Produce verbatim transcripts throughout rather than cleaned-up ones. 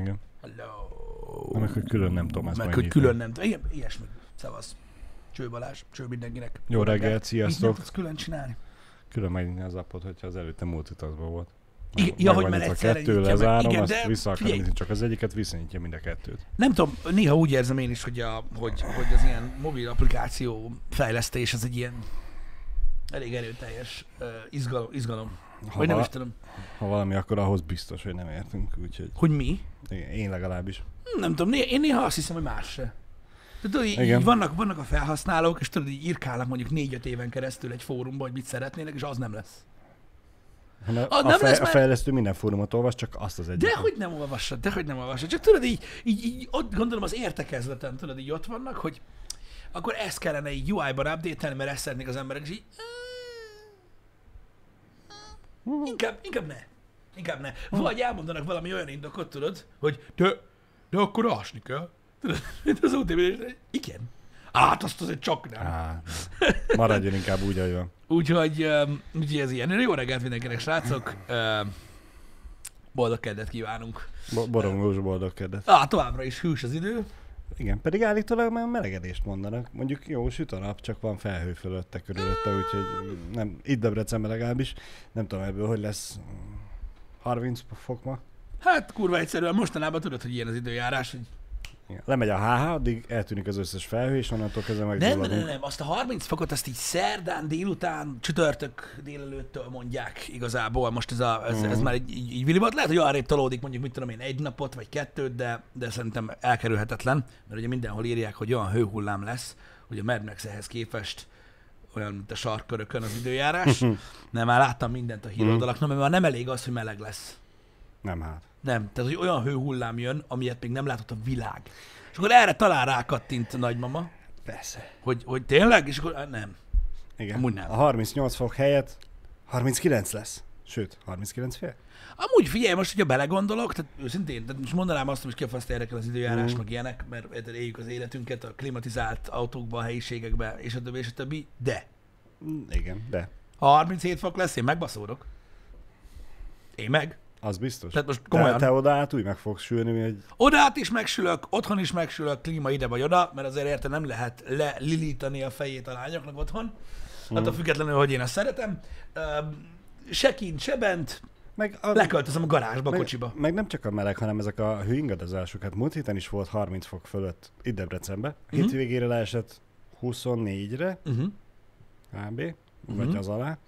Igen. Hello. Na, meg hogy külön nem tudom ezt meg, hogy külön nem tudom. Igen, ilyesmi. Szevasz. Cső Balázs, cső mindenkinek. Jó reggelt, sziasztok. Így nem külön csinálni. Külön megnyitni az appot, hogyha az előtte multitaskban volt. Igen, ja, hogy már egyszerre nyitja meg. Lezárom, igen, azt vissza akarom nyitni, csak az egyiket visszanyitja mind a kettőt. Nem tudom, néha úgy érzem én is, hogy, a, hogy, hogy az ilyen mobil applikáció fejlesztés az egy ilyen elég erőteljes uh, izgalom. izgalom. Ha, vagy vala, nem is tudom. Ha valami, akkor ahhoz biztos, hogy nem értünk. Úgyhogy... Hogy mi? Igen, én legalábbis. Nem tudom, én néha azt hiszem, hogy más se. Tudod, így, így vannak, vannak a felhasználók, és tudod, így írkálnak mondjuk négy-öt éven keresztül egy fórumban, hogy mit szeretnének, és az nem lesz. Na, a, nem a, fej, lesz, mert... a fejlesztő minden fórumot olvas, csak azt az egyiket. Dehogy nem olvassa, dehogy nem olvassa. Csak tudod, így, így, így ott gondolom az értekezleten, tudod, így ott vannak, hogy akkor ezt kellene így u i-ban update-elni, mert ezt szeretnék az emberek, és így... Inkább, inkább ne. Inkább ne. Vagy elmondanak valami olyan indokot, tudod, hogy de, de akkor ásni kell. Tudod, mint az útéből, igen. Át, azt azért csak nem. Á, maradjon inkább úgy, ahogy van. Úgyhogy, um, úgyhogy ez ilyen. Jó reggelt mindenkinek, srácok. Uh, boldog keddet kívánunk. Bo- borongós boldog keddet. Á, továbbra is hűs az idő. Igen, pedig állítólag már melegedést mondanak. Mondjuk jó, süt a nap, csak van felhő fölötte, körülötte, úgyhogy nem, itt Debrecenben legalábbis. Nem tudom ebből, hogy lesz harminc fok ma. Hát kurva egyszerűen mostanában tudod, hogy ilyen az időjárás, hogy... Igen. Lemegy a há há, addig eltűnik az összes felhő, és onnantól kezdve meggyulladunk. Nem, nem, nem, azt a harminc fokot azt így szerdán, délután, csütörtök délelőttől mondják igazából. Most ez, a, ez, mm. ez már így, így, így villibat. Lehet, hogy arrébb tolódik mondjuk, mit tudom én, egy napot vagy kettőt, de, de szerintem elkerülhetetlen, mert ugye mindenhol írják, hogy olyan hőhullám lesz, hogy a Mad Max ehhez képest olyan, mint a sarkkörökön az időjárás. Nem, már láttam mindent a híroldalaknak, mert már nem elég az, hogy meleg lesz. Nem, hát. Nem, tehát hogy olyan hőhullám jön, amilyet még nem látott a világ. És akkor erre talán rákattint nagymama. Persze. Hogy, hogy tényleg? És akkor nem. Igen. Amúgy nem. A harmincnyolc fok helyett harminckilenc lesz. Sőt, harminckilenc fél. Amúgy figyelj most, hogyha belegondolok, tehát őszintén, tehát most mondanám azt, hogy ki a fasz érdekel az időjárás, mm. meg ilyenek, mert éljük az életünket a klimatizált autókba, a helyiségekbe, és a többi, és a többi, de. Igen, de. Ha harminchét fok lesz, én megbaszódok. Én meg. Az biztos. Tehát most komolyan. Te oda át úgy meg fogsz sülni, hogy... Oda át is megsülök, otthon is megsülök, klíma ide vagy oda, mert azért érte nem lehet lelilítani a fejét a lányoknak otthon. Hmm. Attól függetlenül, hogy én azt szeretem. Se kint, se bent. Meg a... Leköltözöm a garázsba, meg, kocsiba. Meg nem csak a meleg, hanem ezek a hőingadozások. Hát múlt héten is volt harminc fok fölött itt Debrecenben. A hét végére leesett huszonnégyre. Uh-huh. á bé, vagy uh-huh. az alá.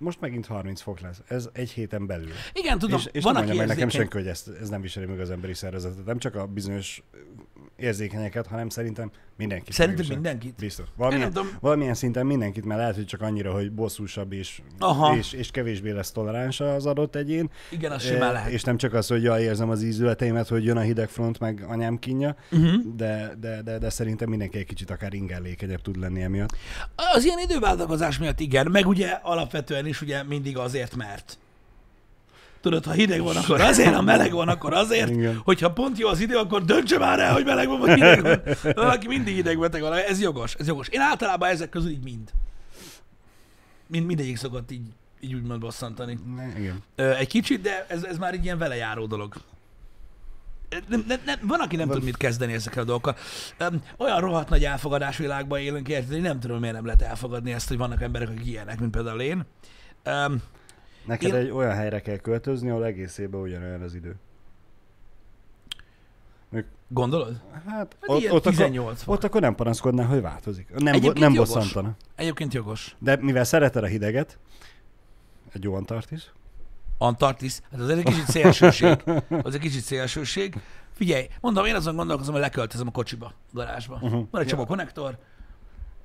Most megint harminc fok lesz. Ez egy héten belül. Igen, tudom. És, és van, nem mondja meg nekem senki, hogy ezt, ez nem viseli meg az emberi szervezetet. Nem csak a bizonyos érzékenyeket, hanem szerintem mindenkit. Szerintem mindenkit? Biztos. Valamilyen, valamilyen szinten mindenkit, mert lehet, hogy csak annyira, hogy bosszúsabb és, és, és kevésbé lesz toleráns az adott egyén. Igen, az simán lehet. És nem csak az, hogy jaj, érzem az ízületeimet, hogy jön a hidegfront, meg anyám kínja, uh-huh. de, de, de, de szerintem mindenki egy kicsit akár ingerlékenyebb tud lenni emiatt. Az ilyen időváltozás miatt igen, meg ugye alapvetően is ugye mindig azért, mert tudod, ha hideg van, akkor azért, ha meleg van, akkor azért, igen. Hogyha pont jó az idő, akkor döntse már el, hogy meleg van, vagy hideg van. Valaki mindig hidegbeteg van, ez jogos, ez jogos. Én általában ezek közül így mind. mind mindegyik szokott így, így úgymond bosszantani. Igen. Egy kicsit, de ez, ez már így ilyen velejáró dolog. Nem, nem, nem, van, aki nem van. Tud mit kezdeni ezekkel a dolgokkal. Olyan rohadt nagy elfogadás világban élünk, érted, hogy nem tudom, miért nem lehet elfogadni ezt, hogy vannak emberek, akik ilyenek, mint például én. Um, Neked én... egy olyan helyre kell költözni, ahol egész évben ugyanolyan az idő. Még... Gondolod? Hát, hát ott, ott, akkor, ott akkor nem panaszkodnál, hogy változik. Nem, bo- nem bosszantana. Egyébként jogos. De mivel szereted a hideget, egy jó Antarktisz. Antarktisz? Hát az egy kicsit szélsőség. Az egy kicsit szélsőség. Figyelj, mondom, én azon gondolkozom, hogy leköltözöm a kocsiba, garázsba. Uh-huh. Van egy ja. csomó konnektor.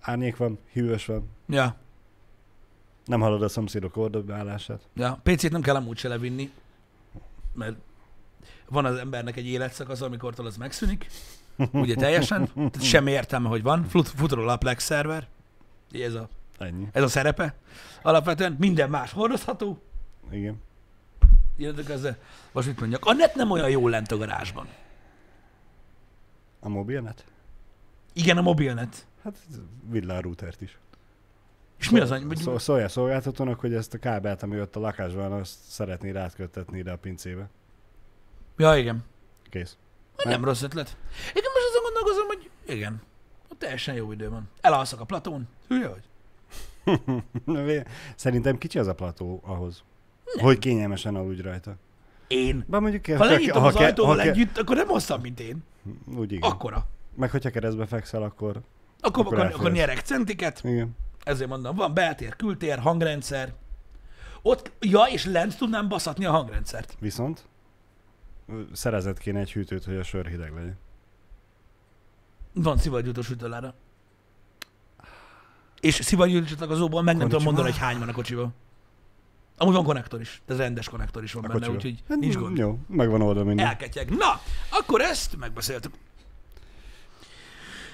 Árnyék van, hűvös van. Ja. Nem hallod a szomszédok ordobálását. Ja, pé cét nem kell amúgy se levinni, mert van az embernek egy életszakaza, amikortól az megszűnik, ugye teljesen, tehát semmi értelme, hogy van. Futról a Plex szerver, ez a, ez a szerepe. Alapvetően minden más hordozható. Igen. Jöttök ezzel, most mit mondjak, a net nem olyan jó lent a garázsban. A mobilnet? Igen, a mobilnet. Hát villá routert is. És mi az annyi? Szó, szólja szolgáltatónak, hogy ezt a kábelt, ami ott a lakásban, azt szeretné rátköttetni ide a pincébe. Ja, igen. Kész. Nem, nem rossz ötlet. Én most azon gondolkozom, hogy igen, teljesen jó idő van. Elalszok a platón. Hülye vagy? Szerintem kicsi az a plató ahhoz, nem. Hogy kényelmesen aludj rajta. Én? Bár mondjuk, ha lenyitom az ajtóval ke... együtt, akkor nem hosszabb, mint én. Úgy igen. Akkora. Meg hogyha keresztbe fekszel, akkor... Akkor, akkor, akkor nyerek centiket. Igen. Ezért mondom, van beltér, kültér, hangrendszer. Ott, ja, és lent tudnám baszatni a hangrendszert. Viszont szerezed kéne egy hűtőt, hogy a sör hideg legyen. Van szivagyújtós hűtőlára. És szivagyújtós csatlakozóból meg nem tudom mondani, hogy hány van a kocsiban. Amúgy van konnektor is, de rendes konnektor is van a benne, úgyhogy nincs gond. Jó, megvan oldva minden. Elketyeg. Na, akkor ezt megbeszéltük.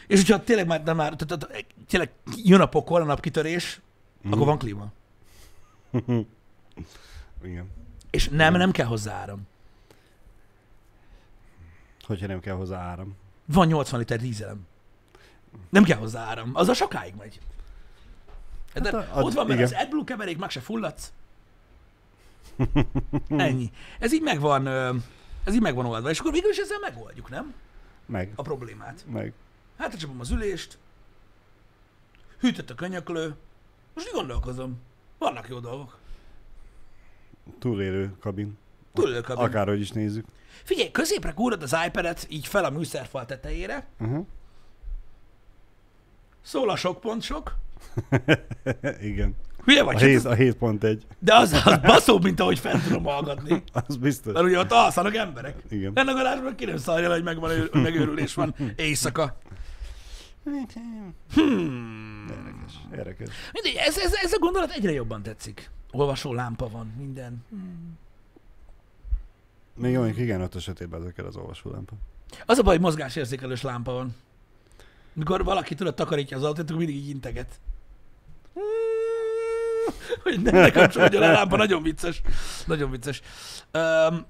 És hogyha tényleg már, de már tényleg jön a pokol, a napkitörés, mm. akkor van klíma. Igen. És nem, nem kell hozzá áram. Hogyha nem kell hozzá áram. Van nyolcvan liter dízelem. Nem kell hozzá áram. Azzal sokáig megy. Hát de a, a, ott van már az AdBlue keverék, meg se fulladsz. Ennyi. Ez így megvan, ez így megvan oldva. És akkor végül is ezzel megoldjuk, nem? Meg. A problémát. Meg. Hát csapom az ülést, hűtött a könyöklő, most gondolkozom, vannak jó dolgok. Túlélő kabin. Túlélő kabin. Akárhogy is nézzük. Figyelj, középre kúrod az iPad-et így fel a műszerfal tetejére, uh-huh. Szól a sok pont sok. Igen. Hülye vagy? A hét pont egy. De az, az baszóbb, mint ahogy fent tudom hallgatni. Az biztos. Mert ugye ott alszanak emberek. Igen. Ennek a látban ki nem szarja, hogy megvan, megőrülés van éjszaka. Hmm. Érdekes. Érdekes. Mindegy, ez, ez, ez a gondolat egyre jobban tetszik. Olvasó lámpa van, minden. Hmm. Még olyan igen, a sötétben ezekkel az olvasó lámpa. Az a baj, hogy mozgásérzékelős lámpa van. Mikor valaki tudod takarítja az autót, mindig így integet. Hogy nem ne kapcsolódjon a lámpa, nagyon vicces. Nagyon vicces. Um,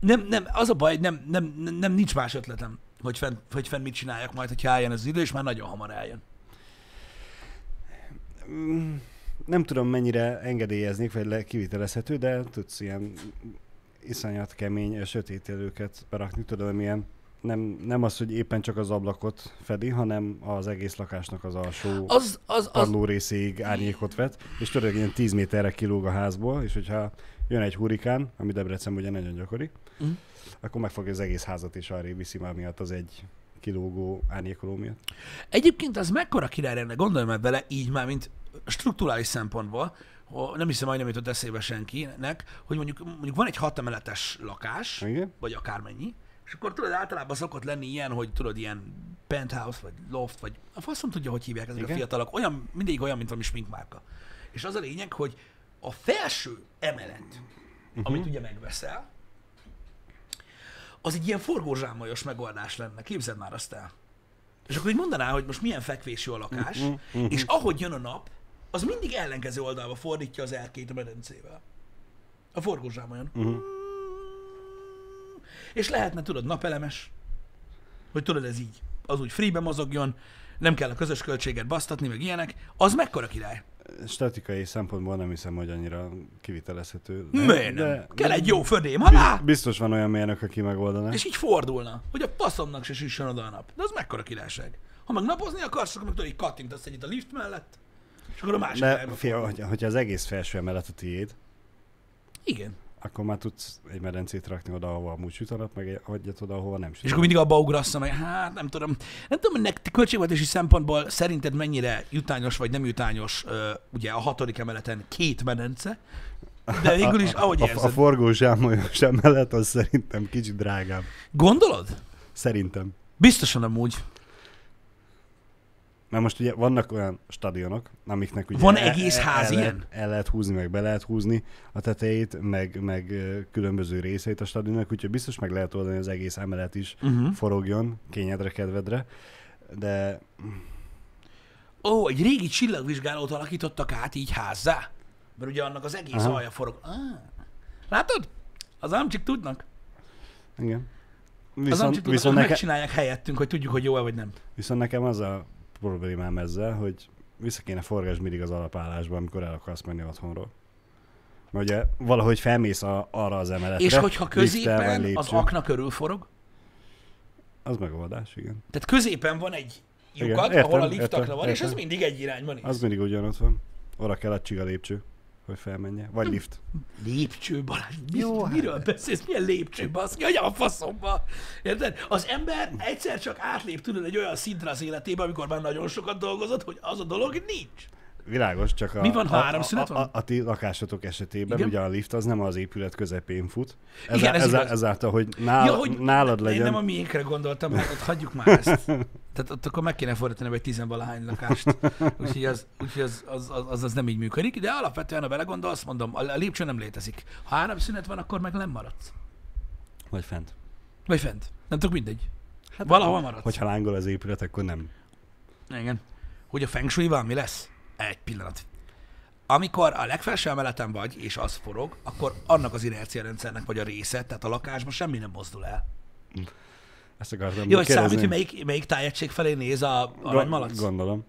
nem, nem, az a baj, nem, nem, nem nincs más ötletem, hogy fenn, hogy fenn mit csináljak majd, hogyha eljön az idő, és már nagyon hamar eljön. Nem tudom, mennyire engedélyeznék, vagy kivitelezhető, de tudsz ilyen iszonyat kemény sötétélőket berakni, tudom, ilyen. Nem, nem az, hogy éppen csak az ablakot fedi, hanem az egész lakásnak az alsó az, az, padló az... részéig árnyékot vet, és tulajdonképpen ilyen tíz méterre kilóg a házból, és hogyha jön egy hurikán, ami Debrecenben ugye nagyon gyakori, mm. akkor megfogja az egész házat, és arrébb viszi már miatt az egy kilógó árnyékoló miatt. Egyébként az mekkora király lenne, gondolj már bele, így már, mint strukturális szempontból, nem hiszem, hogy nem jutott eszébe senkinek, hogy mondjuk, mondjuk van egy hatemeletes lakás, igen? Vagy akármennyi, és akkor tudod, általában szokott lenni ilyen, hogy tudod, ilyen penthouse, vagy loft, vagy a faszom tudja, hogy hívják ezek igen? A fiatalok, olyan, mindig olyan, mint valami sminkmárka. És az a lényeg, hogy a felső emelet, uh-huh. amit ugye megveszel, az egy ilyen forgózsámolyos megoldás lenne, képzeld már azt el. És akkor így mondaná, hogy most milyen fekvésű a lakás, uh-huh. Uh-huh. és ahogy jön a nap, az mindig ellenkező oldalba fordítja az erkélyt a medencével. A forgózsámolyon. Uh-huh. És lehetne, tudod, napelemes, hogy tudod, ez így, az úgy freebe mozogjon, nem kell a közös költséget basztatni, meg ilyenek, az mekkora király? Statikai szempontból nem hiszem, hogy annyira kivitelezhető. Miért nem? Kell egy jó födém, halá! Biztos van olyan mérnök, aki megoldaná. És így fordulna, hogy a passzomnak se süssön oda a nap. De az mekkora királyság? Ha meg napozni akarsz, akkor meg tudod, így kattintasz egyet a lift mellett, és akkor a másik irányba. Fia, hogyha az egész felső emelet a tiéd. Igen. Akkor már tudsz egy medencét rakni oda, ahova amúgy süt a nap, meg hagyjat oda, ahova nem süt. És akkor mindig abba ugrasszam, hogy hát nem tudom, nem tudom, hogy költségvetési szempontból szerinted mennyire jutányos vagy nem jutányos ugye a hatodik emeleten két medence, de végül is ahogy érzed. A, a, a forgózsámolyos emelet az szerintem kicsit drágább. Gondolod? Szerintem. Biztosan amúgy. Na most ugye vannak olyan stadionok, amiknek ugye van egész ház el, el, ilyen? El lehet húzni, meg be lehet húzni a tetejét, meg, meg különböző részeit a stadionnak, úgyhogy biztos meg lehet oldani, az egész emelet is uh-huh. forogjon, kényedre, kedvedre, de... Ó, egy régi csillagvizsgálót alakítottak át így házzá, mert ugye annak az egész alja forog. Ah. Látod? Az ámcsik tudnak. Igen. Viszont, az ámcsik tudnak, neke... megcsinálják helyettünk, hogy tudjuk, hogy jó-e vagy nem. Viszont nekem az a problémám ezzel, hogy vissza kéne forgás mindig az alapállásban, amikor el akarsz menni otthonról. Ugye valahogy felmész a, arra az emeletre. És hogyha középen lépcső, az akna körül forog? Az megoldás, igen. Tehát középen van egy lyukat, igen, ahol a liftakra van, értem, és ez mindig egy irányban néz. Az mindig ugyanott van. Arra kell a csiga lépcső, hogy felmenje. Vagy lift. Lépcső, Balázs. Jó, miről hát beszélsz? Milyen lépcső, baszki? Anya a faszomba! Érted? Az ember egyszer csak átlép tőled egy olyan szintre az életében, amikor már nagyon sokat dolgozott, hogy az a dolog nincs. Világos, csak a, mi van, ha három szünet van? A, a, a ti lakásotok esetében, igen, ugye a lift az nem az épület közepén fut. Ez igen, á, ez igaz. Ezáltal, hogy, nál, ja, hogy nálad legyen. Én nem a miénkre gondoltam, mert ott hagyjuk már ezt. Tehát ott akkor meg kéne fordítani egy tizenvalahány lakást. Úgyhogy, az, úgyhogy az, az, az, az nem így működik. De alapvetően, ha belegondolsz, mondom, a lépcső nem létezik. Ha három szünet van, akkor meg lemaradsz. Vagy fent. Vagy fent. Nem tudok, mindegy. Hát valahol maradsz. Hogyha lángol az épület, akkor nem. Igen. Hogy a feng shui van, mi lesz? Egy pillanat. Amikor a legfelső emeleten vagy, és az forog, akkor annak az inercia rendszernek vagy a része, tehát a lakásban semmi nem mozdul el. Ezt akartam. Jó, hogy számít, hogy melyik, melyik tájegység felé néz a aranymalac? Gondolom.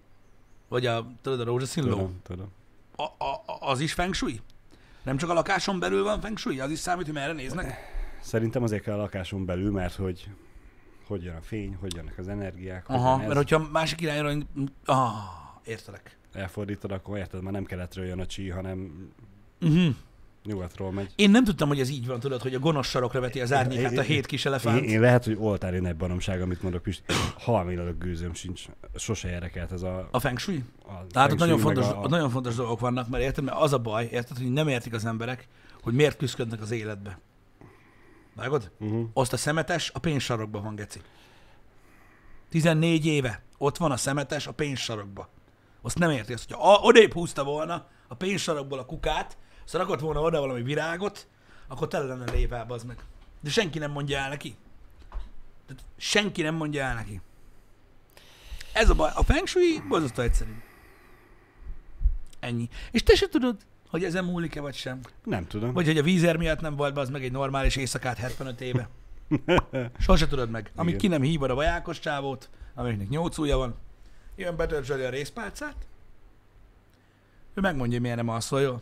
Vagy a, tudod, a rózsaszín ló? Tudom, tudom. A, a, az is feng shui? Nem csak a lakáson belül van feng shui? Az is számít, hogy merre néznek? Szerintem azért kell a lakáson belül, mert hogy hogy jön a fény, hogy jönnek az energiák. Aha, mert ez... hogyha másik irányra... Ah, értelek. Elfordítod, akkor érted, már nem keletről jön a csí, hanem uh-huh. nyugatról megy. Én nem tudtam, hogy ez így van, tudod, hogy a gonosz sarokra veti az árnyékát én, a hét kis elefánt. Én, én lehet, hogy oltári nagy baromság, amit mondok, Pisti. Halmilag gőzöm sincs. Sose érdekelt ez a... A feng shui? Tehát ott nagyon fontos, a... nagyon fontos dolgok vannak, mert érted, mert az a baj, érted, hogy nem értik az emberek, hogy miért küzdködnek az életbe. Vágod? Uh-huh. Azt a szemetes a pénzsarokban van, geci. tizennégy éve ott van a szemetes a pénzsarokban. Azt nem érti, azt, hogyha odébb húzta volna a pénzsarokból a kukát, azt rakott volna oda valami virágot, akkor tele lenne lévába, az meg. De senki nem mondja el neki. Tehát senki nem mondja el neki. Ez a baj. A feng shui borzasztó egyszerű. Ennyi. És te se tudod, hogy ezen múlik-e vagy sem? Nem tudom. Vagy hogy a vízer miatt nem volt be, az meg egy normális éjszakát hetvenöt éve. Sose tudod meg. Amíg ki nem hívod a vajákos csávót, amiknek nyolc ujja van, jön bedörzsöli a részpálcát, ő megmondja, hogy miért nem alszol jól.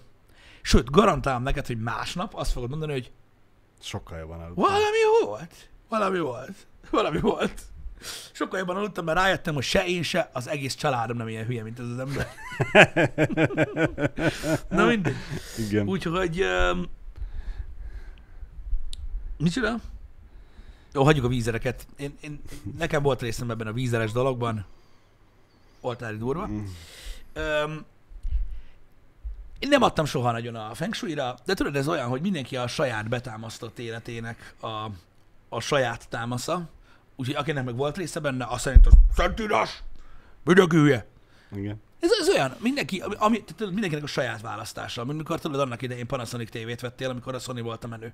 Sőt, garantálom neked, hogy másnap azt fogod mondani, hogy sokkal jobban aludtam. Valami volt. Valami volt. Valami volt. Sokkal jobban aludtam, mert rájöttem, hogy se én, se az egész családom nem ilyen hülye, mint ez az ember. Na mindegy. Igen. Úgyhogy... Um... Micsoda? Jó, hagyjuk a vízereket. Én, én... Nekem volt részem ebben a vízeres dologban. Oltári durva. Mm. Öm, én nem adtam soha nagyon a feng shui-ra, de tudod, ez olyan, hogy mindenki a saját betámasztott életének a, a saját támasza. Úgyhogy akinek meg volt része benne, azt szerint az szentírás, mindenki hülye. Igen. Ez, ez olyan, mindenki, ami, tudod, mindenkinek a saját választása. Amikor tudod, annak idején Panasonic tévét vettél, amikor a Sony volt a menő.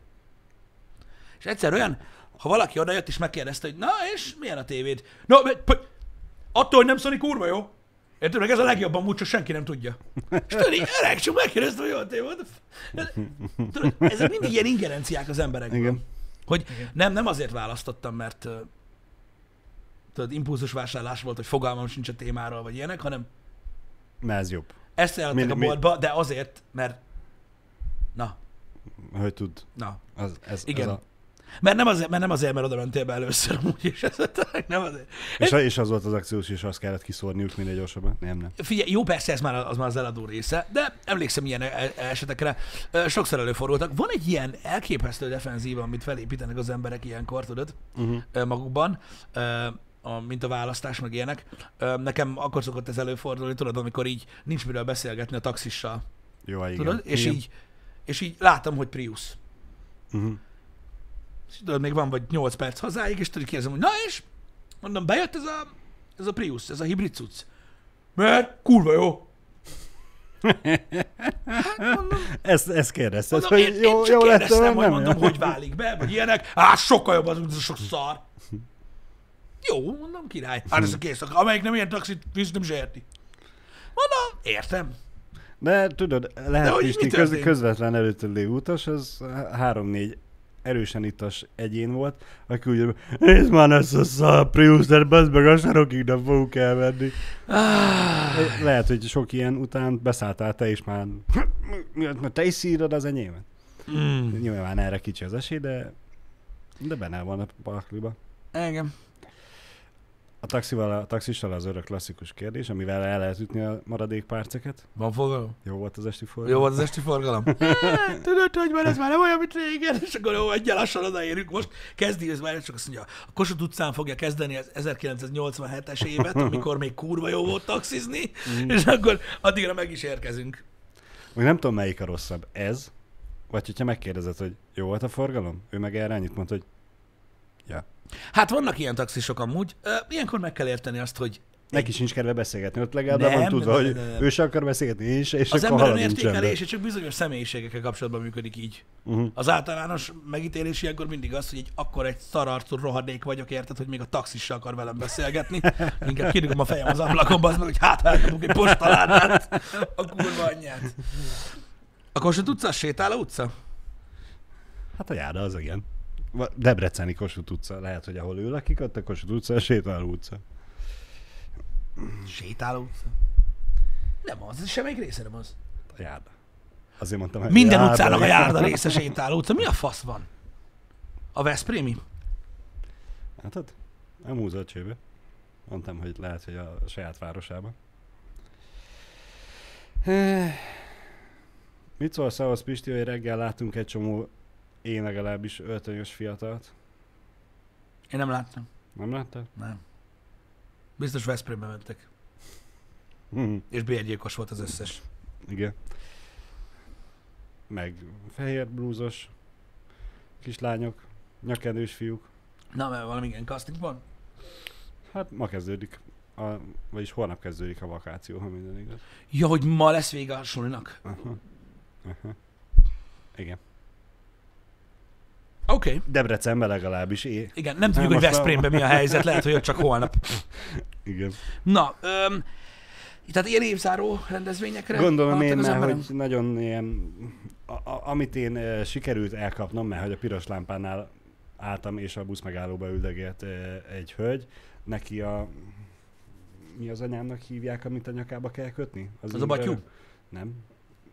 És egyszer olyan, ha valaki odajött és megkérdezte, hogy na és milyen a tévéd? No, attól, hogy nem Sony kurva jó. Érted, meg ez a legjobb amúgy, csak senki nem tudja. És tudod, így öreg, csak megkérdeztem, hogy jól tévod. Tudod, ezek mindig ilyen ingerenciák az emberekben. Igen. Hogy igen. Nem, nem azért választottam, mert tudod, impulzus vásárlás volt, hogy fogalmam sincs a témáról, vagy ilyenek, hanem... Mert ez jobb. Ezt ajánlottak a boltba, de azért, mert... Na. Hogy tud. Na. Az, ez, igen. Ez a... Mert nem azért, mert, nem azért, mert oda mentél be először amúgy, és ez nem azért. És, és az volt az akciós, és azt kellett kiszórniuk minél gyorsabban? Nem, nem. Figyelj, jó, persze, ez már az, már az eladó része, de emlékszem ilyen esetekre. Sokszor előfordultak. Van egy ilyen elképesztő defenzíva, amit felépítenek az emberek ilyenkor, tudod, uh-huh. magukban, mint a választás, meg ilyenek. Nekem akkor szokott ez előfordulni, tudod, amikor így nincs miről beszélgetni a taxissal. Jó, igen. Tudod? És, igen. Így, és így látom, hogy Prius. Uh-huh. És tudod, még van vagy nyolc perc hazáig, és tudod, kérdezem, hogy na és? Mondom, bejött ez a, ez a Prius, ez a hibrid cucc. Mert kurva jó. Hát mondom... Ezt, ezt kérdezted, mondom, hogy én, jó, én csak jó kérdeztem, lett, hogy nem mondom, jó. Hogy válik be, vagy ilyenek. Hát sokkal jobb az, mint a sok szar. Jó, mondom, király. Hát ez a kész, amelyik nem ilyen taxit, visz nem zsérti. Mondom, értem. De tudod, lehet Pisti, köz, közvetlen előtted lévő utas, az három-négy erősen ittas egyén volt, aki úgy, nézd már ezt a szar Prius-et, bazd meg a sarokig nem fogunk elvenni. Ah. Lehet, hogy sok ilyen után beszálltál te is már. mert te is szírod az enyémet. Mm. Nyilván erre kicsi az esély, de, de benne van a pakliba. Igen. A taxival, a taxissal az örök klasszikus kérdés, amivel el lehet ütni a maradék párceket. Van fogalom? Jó volt az esti forgalom. Jó volt az esti forgalom. Tudod, hogy már ez már nem olyan, mint régen, és akkor jó, egyen lassan odaérünk most. Kezdi, ez már csak azt mondja, a Kossuth utcán fogja kezdeni az ezerkilencszáznyolcvanhetes évet, amikor még kurva jó volt taxizni, mm. és akkor addigra meg is érkezünk. Még nem tudom, melyik a rosszabb. Ez? Vagy hogyha megkérdezed, hogy jó volt a forgalom? Ő meg erre annyit mondta, hogy ja. Hát vannak ilyen taxisok amúgy, ilyenkor meg kell érteni azt, hogy... Neki sincs kedve beszélgetni, ott legalább nem, van tudva, nem, hogy nem. Ő sem akar beszélgetni, én se, és az akkor halad nincs ember. Az emberen csak bizonyos személyiségekkel kapcsolatban működik így. Uh-huh. Az általános megítélés ilyenkor mindig az, hogy egy akkor egy szararcú rohadék vagyok, érted, hogy még a taxissal akar velem beszélgetni. Inkább kirúgom a fejem az ablakon, az meg, hogy hát elkapunk egy postaládát, a kurva anyját. A Kossuth utca, sétál a utca? Hát a járda az igen. Debreceni Kossuth utca. Lehet, hogy ahol ő lakik, ott a Kossuth utca, a sétáló utca. Sétáló utca? Nem az, semmelyik része nem az. A járda. Azért mondtam, hogy minden járda utcának járda. A járda része sétáló utca. Mi a fasz van? A veszprémi? Hát ott nem húzza a csőbe. Mondtam, hogy lehet, hogy a saját városában. Mit szólsz ahhoz, Pisti, hogy reggel látunk egy csomó én legalábbis öltönyös fiatalt. Én nem láttam. Nem láttad? Nem. Biztos Veszprémbe mentek. Mm. És bérgyilkos volt az összes. Igen. Meg fehér blúzos kislányok, nyakenős fiúk. Na, mert valami igen casting van? Hát ma kezdődik. A, vagyis holnap kezdődik a vakáció, ha minden igaz. Ja, hogy ma lesz vége a sulinak. Aha. Aha. Igen. Oké. Okay. Debrecenben legalábbis é. Igen, nem tudjuk, hogy Veszprémben mi a helyzet, lehet, hogy csak holnap. Igen. Na, öm, tehát ilyen évzáró rendezvényekre... Gondolom én már, hogy nagyon ilyen, a, a, amit én e, sikerült elkapnom, mert hogy a piros lámpánál álltam, és a buszmegállóba üldögélt e, egy hölgy, neki a... Mi az anyámnak hívják, amit a nyakába kell kötni? Az, az a batyú? Nem.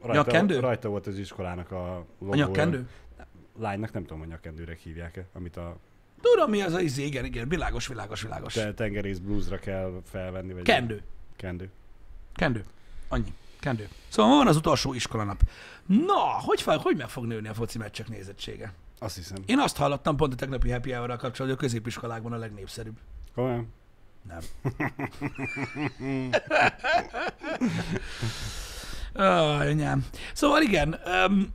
Rajta, rajta volt az iskolának a logója. A nyakkendő? Lánynak nem tudom, hogy nyakkendőre hívják-e, amit a... Tudom, mi az az izé, igen, igen, világos, világos, világos. Te tengerész blúzra kell felvenni, vagy... Kendő. Kendő. Kendő. Annyi. Kendő. Szóval van az utolsó iskolanap. Na, hogy, fel, hogy meg fog nőni a foci meccsek nézettsége? Azt hiszem. Én azt hallottam pont a tegnapi happy hour-ral kapcsolatban, hogy a középiskolákban a legnépszerűbb. Olyan? Nem. Aj, anyám. Szóval igen, um,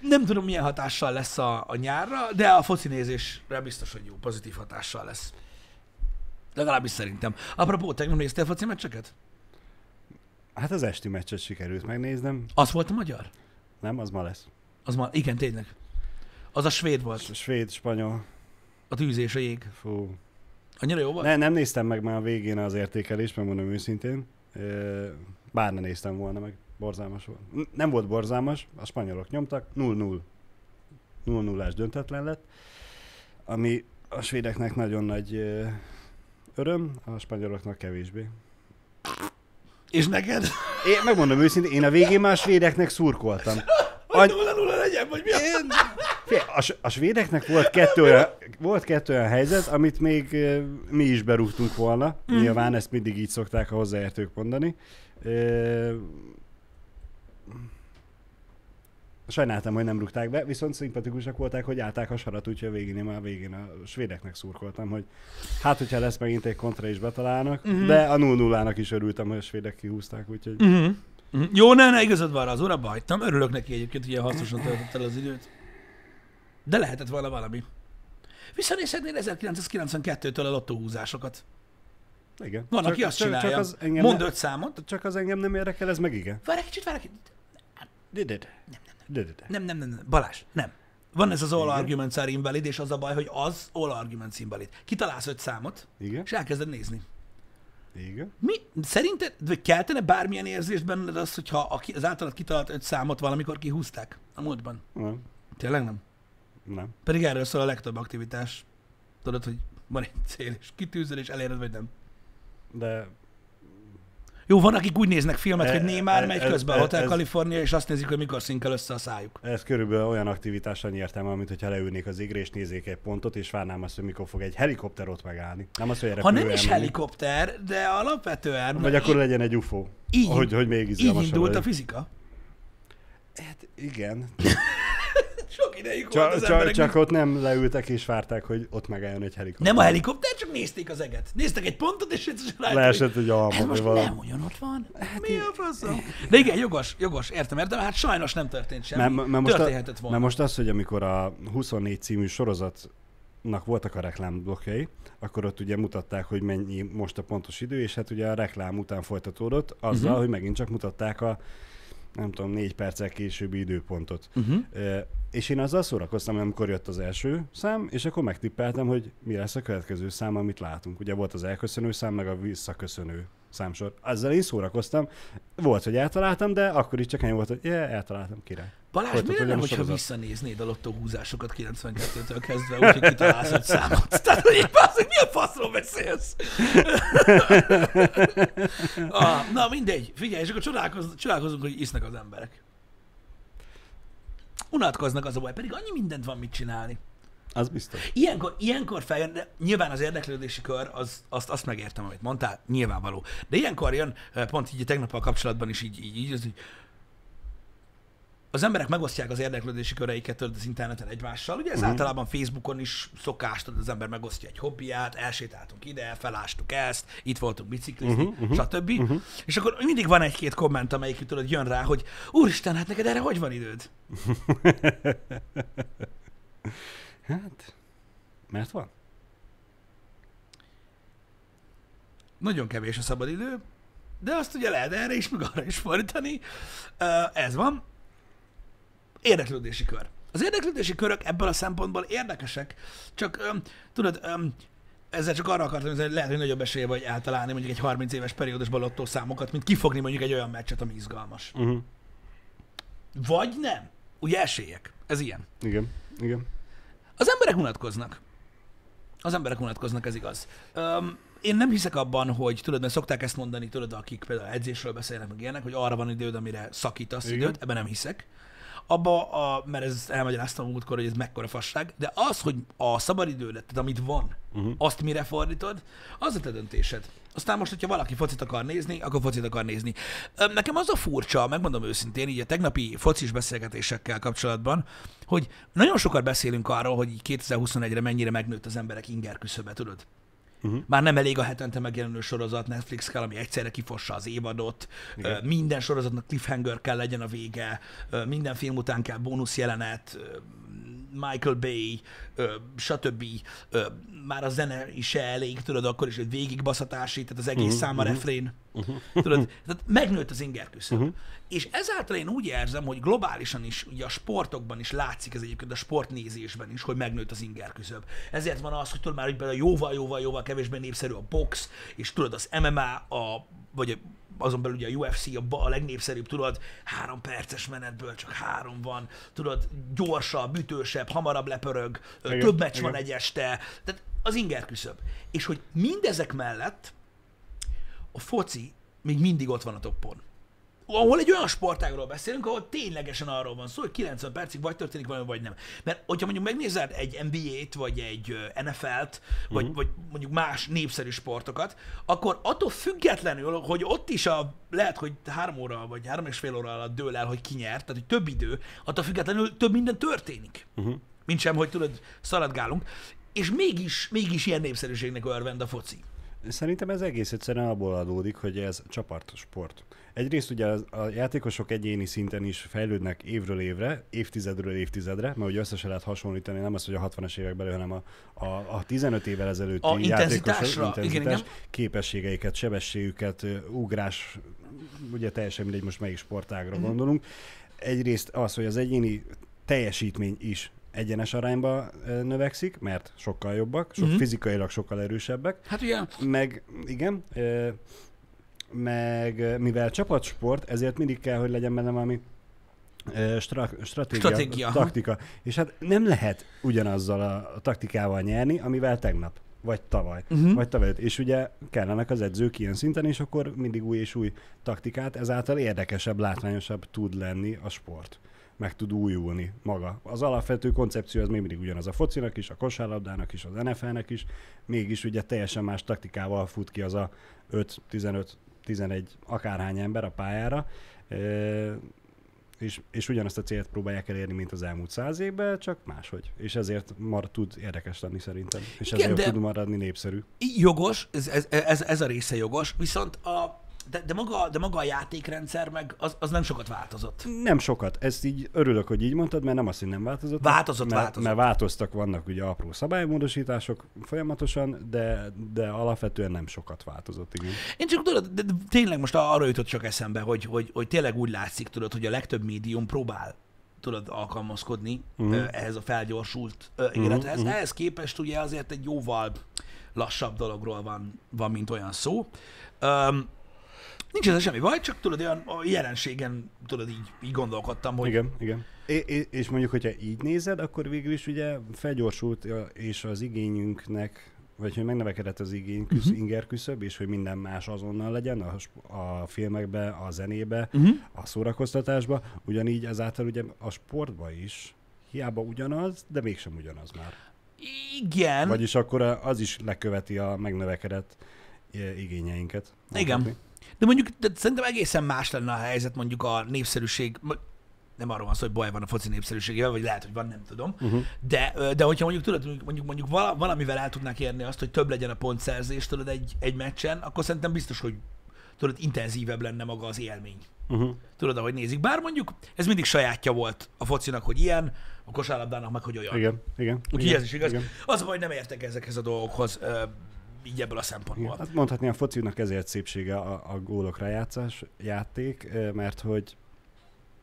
nem tudom, milyen hatással lesz a, a nyárra, de a foci nézésre biztos, hogy jó, pozitív hatással lesz. Legalábbis szerintem. Apropó, tegnap néztél foci meccseket? Hát az esti meccset sikerült megnéznem. Az volt a magyar? Nem, az ma lesz. Az ma, igen, tényleg. Az a svéd volt. A svéd, spanyol. A tűz és a jég. Fú. Annyira jó volt? Ne, nem néztem meg már a végén az értékelést, megmondom őszintén. Bár ne néztem volna meg, borzalmas volt. Nem volt borzalmas, a spanyolok nyomtak, nulla nulla. nulla nullás döntetlen lett, ami a svédeknek nagyon nagy öröm, a spanyoloknak kevésbé. És neked? Én megmondom őszintén, én a végén már a svédeknek szurkoltam. Hogy nulla nulla legyen, vagy mi? A svédeknek volt kettő, olyan, volt kettő olyan helyzet, amit még mi is berúgtunk volna. Mm. Nyilván ezt mindig így szokták a hozzáértők mondani. Sajnáltam, hogy nem rúgták be, viszont szimpatikusak volták, hogy állták a sarat, úgyhogy a végén, én már a végén a svédeknek szurkoltam, hogy hát, hogyha lesz megint egy kontra is betalálnak, mm-hmm. de a nulla nullának is örültem, hogy a svédek kihúzták, úgyhogy... Mm-hmm. Jó, ne, ne, igazad van, az órába hagytam. Örülök neki egyébként, hogy ilyen hasznosan töltött el az időt. De lehetett volna valami. Visszanézhetnél ezerkilencszázkilencvenkettőtől a lottóhúzásokat. Igen. Van, csak, aki azt csak, csinálja. Csak az Mond öt számot. Csak az engem nem érdekel, ez meg igen. Várj egy kicsit, várj egy kicsit. Nem, nem, nem. Nem, nem, nem, nem. Balázs, nem. Van ez az all arguments are invalid, és az a baj, hogy az all arguments invalid. Kitalálsz öt számot, igen. És elkezded nézni. Igen. Mi? Szerinted, vagy keltene bármilyen érzést benned az, hogyha az általad kitalált öt számot valamikor kihúzták a múltban? Nem. Tényleg nem? Nem. Pedig erről szól a legtöbb aktivitás. Tudod, hogy van egy cél, és kitűzöl, és eléred, vagy nem. De... Jó, van, akik úgy néznek filmet, e, hogy Némár e, megy e, közben a Hotel California, és azt nézik, hogy mikor szinkel össze a szájuk. Ez körülbelül olyan aktivitás, annyi értelme, mint hogyha leülnék az égre, és nézzék egy pontot, és várnám azt, hogy mikor fog egy helikopter ott megállni. Nem az, hogy a repülő elmegy. Ha nem is helikopter, de alapvetően... Vagy akkor legyen egy u f o. Így, ahogy, hogy még így indult a fizika. Hát igen. Sok ideig csak, volt az csak, emberek. Csak ott nem leültek és várták, hogy ott megálljon egy helikopter. Nem a helikopter, csak nézték az eget. Néztek egy pontot, és rájöttek. Leesett, hogy alma, ez most valami. Nem ugyanott van. Hát mi a faszom? De igen, jogos, jogos, értem, értem. Hát sajnos nem történt semmi. Mert, mert történhetett volna. Mert most az, hogy amikor a huszonnégy című sorozatnak voltak a reklámblokkjai, akkor ott ugye mutatták, hogy mennyi most a pontos idő, és hát ugye a reklám után folytatódott azzal, uh-huh. hogy megint csak mutatták a nem tudom, négy perccel későbbi időpontot. Uh-huh. E, és én azzal szórakoztam, amikor jött az első szám, és akkor megtippeltem, hogy mi lesz a következő szám, amit látunk. Ugye volt az elköszönő szám, meg a visszaköszönő számsor. Azzal én szórakoztam. Volt, hogy eltaláltam, de akkor is csak ennyi volt, hogy yeah, eltaláltam, király. Balázs, miért nem, nem hogyha visszanéznéd a lottóhúzásokat kilencvenkettőtől kezdve, úgyhogy kitalálsz egy számot? Tehát, hogy épp mi a faszról beszélsz? ah, na mindegy, figyelj, és akkor csodálkozunk, csodálkozunk, hogy isznak az emberek. Unatkoznak az a baj, pedig annyi mindent van mit csinálni. Az biztos. Ilyenkor, ilyenkor feljön, de nyilván az érdeklődési kör, az, azt, azt megértem, amit mondtál, nyilvánvaló. De ilyenkor jön, pont így tegnappal kapcsolatban is így, így, így, az, így az emberek megosztják az érdeklődési köreiket az interneten egymással, ugye ez uh-huh. általában Facebookon is szokás, az ember megosztja egy hobbiját, elsétáltunk ide, felástuk ezt, itt voltunk biciklizni, uh-huh, uh-huh, stb. Uh-huh. És akkor mindig van egy-két komment, amelyik tudod, jön rá, hogy úristen, hát neked erre hogy van időd? Hát, mert van. Nagyon kevés a szabadidő, de azt ugye lehet erre is, meg arra is fordítani. Ez van. Érdeklődési kör. Az érdeklődési körök ebből a szempontból érdekesek, csak öm, tudod, öm, ezzel csak arra akartam, hogy lehet, hogy nagyobb esélye vagy eltalálni mondjuk egy harminc éves periódusban lottó számokat, mint kifogni mondjuk egy olyan meccset, ami izgalmas. Uh-huh. Vagy nem. Ugye esélyek. Ez ilyen. Igen, igen. Az emberek unatkoznak. Az emberek unatkoznak, ez igaz. Öm, én nem hiszek abban, hogy tudod, mert szokták ezt mondani, tudod, akik például edzésről beszélnek, meg ilyenek, hogy arra van időd, amire szakítasz igen. időt, ebben nem hiszek. Abba, a, mert ez elmagyaráztam múltkor, hogy ez mekkora fasság, de az, hogy a szabadidődet, tehát amit van, uh-huh. azt mire fordítod, az a te döntésed. Aztán most, hogyha valaki focit akar nézni, akkor focit akar nézni. Nekem az a furcsa, megmondom őszintén, így a tegnapi focis beszélgetésekkel kapcsolatban, hogy nagyon sokat beszélünk arról, hogy kétezer-huszonegyre mennyire megnőtt az emberek inger küszöbe, tudod? Uh-huh. Már nem elég a hetente megjelenő sorozat Netflix kell, ami egyszerre kifossa az évadot, igen. minden sorozatnak cliffhanger kell legyen a vége, minden film után kell bónuszjelenet, Michael Bay, stb. Már a zene is elég, tudod, akkor is, hogy végigbaszhatási, tehát az egész uh-huh. száma uh-huh. refrén. Uh-huh. Tudod, tehát megnőtt az ingerküszöb. Uh-huh. És ezáltal én úgy érzem, hogy globálisan is, ugye a sportokban is látszik ez egyébként, a sportnézésben is, hogy megnőtt az ingerküszöb. Ezért van az, hogy tudod már, hogy például jóval, jóval, jóval kevésbé népszerű a box, és tudod, az em em á, a, vagy azon belül ugye a u ef cé a, a legnépszerűbb, tudod, három perces menetből csak három van, tudod, gyorsabb, ütősebb, hamarabb lepörög, igen, több meccs igen. van egy este, tehát az ingerküszöb. És hogy mindezek mellett a foci még mindig ott van a toppon. Ahol egy olyan sportágról beszélünk, ahol ténylegesen arról van szó, hogy kilencven percig vagy történik valami, vagy nem. Mert hogyha mondjuk megnézed egy en bé á-t, vagy egy en ef el-t, vagy, uh-huh. vagy mondjuk más népszerű sportokat, akkor attól függetlenül, hogy ott is a, lehet, hogy három óra, vagy három és fél óra alatt dől el, hogy ki nyert, tehát hogy több idő, attól függetlenül több minden történik. Uh-huh. Mint sem, hogy tudod, szaladgálunk. És mégis, mégis ilyen népszerűségnek örvend a foci. Szerintem ez egész egyszerűen abból adódik, hogy ez csapatsport. Egyrészt ugye a játékosok egyéni szinten is fejlődnek évről évre, évtizedről évtizedre, mert ugye összesen lehet hasonlítani, nem az, hogy a hatvanas években, hanem a, a, a tizenöt évvel ezelőtti a játékosok intenzitás, igen, képességeiket, sebességüket, ugrás, ugye teljesen mindegy, most melyik sportágra mm. gondolunk. Egyrészt az, hogy az egyéni teljesítmény is egyenes arányba növekszik, mert sokkal jobbak, sok, mm-hmm. fizikailag sokkal erősebbek. Hát ugye. Meg, igen, meg mivel csapatsport, ezért mindig kell, hogy legyen benne valami stra- stratégia, stratégia, taktika. Ha? És hát nem lehet ugyanazzal a taktikával nyerni, amivel tegnap vagy tavaly, uh-huh. vagy tavaly. És ugye kellenek az edzők ilyen szinten, és akkor mindig új és új taktikát, ezáltal érdekesebb, látványosabb tud lenni a sport. Meg tud újulni maga. Az alapvető koncepció az még mindig ugyanaz a focinak is, a kosárlabdának is, az en ef el-nek is, mégis ugye teljesen más taktikával fut ki az a öt, tizenöt, tizenegy akárhány ember a pályára, és, és ugyanazt a célt próbálják elérni, mint az elmúlt száz évben, csak máshogy. És ezért marad tud érdekes lenni szerintem. És igen, ezért tud maradni népszerű. Jogos, ez, ez, ez, ez a része jogos, viszont a De, de, maga, de maga a játékrendszer meg az, az nem sokat változott. Nem sokat. Ezt így örülök, hogy így mondtad, mert nem azt, hogy nem változott. Változott, mert, változott. Mert változtak, vannak ugye apró szabálymódosítások folyamatosan, de, de alapvetően nem sokat változott. Igen. Én csak tudod, de tényleg most arra jutott csak eszembe, hogy, hogy, hogy tényleg úgy látszik, tudod, hogy a legtöbb médium próbál tudod alkalmazkodni uh-huh. ehhez a felgyorsult élethez. Uh-huh. Ehhez képest ugye azért egy jóval lassabb dologról van, van mint olyan szó. Um, Nincs ez semmi baj, csak tudod, olyan a jelenségen tudod, így, így gondolkodtam, hogy... Igen, igen. É, és mondjuk, hogyha így nézed, akkor végül is ugye felgyorsult, és az igényünknek, vagy hogy megnevekedett az igény, küsz, uh-huh. inger küszöb, és hogy minden más azonnal legyen a, a filmekbe, a zenébe, uh-huh. a szórakoztatásba, ugyanígy ezáltal ugye a sportba is hiába ugyanaz, de mégsem ugyanaz már. Igen. Vagyis akkor az is leköveti a megnövekedett igényeinket. Igen. Mondhatni. De mondjuk de szerintem egészen más lenne a helyzet, mondjuk a népszerűség, nem arról van szó, hogy baj van a foci népszerűségével, vagy lehet, hogy van, nem tudom, uh-huh. de, de hogyha mondjuk tudod, mondjuk, mondjuk valamivel el tudnák érni azt, hogy több legyen a pontszerzés tudod egy, egy meccsen, akkor szerintem biztos, hogy tudod, intenzívebb lenne maga az élmény. Uh-huh. Tudod, ahogy nézik. Bár mondjuk ez mindig sajátja volt a focinak, hogy ilyen, a kosárlabdának meg, hogy olyan. Igen, igen. Úgyhogy igen, ez is igaz. Igen. Az, hogy nem értek ezekhez a dolgokhoz. Így ebből a szempontból. Hát mondhatni, a focinak ezért szépsége a, a gólokra játszás, játék, mert hogy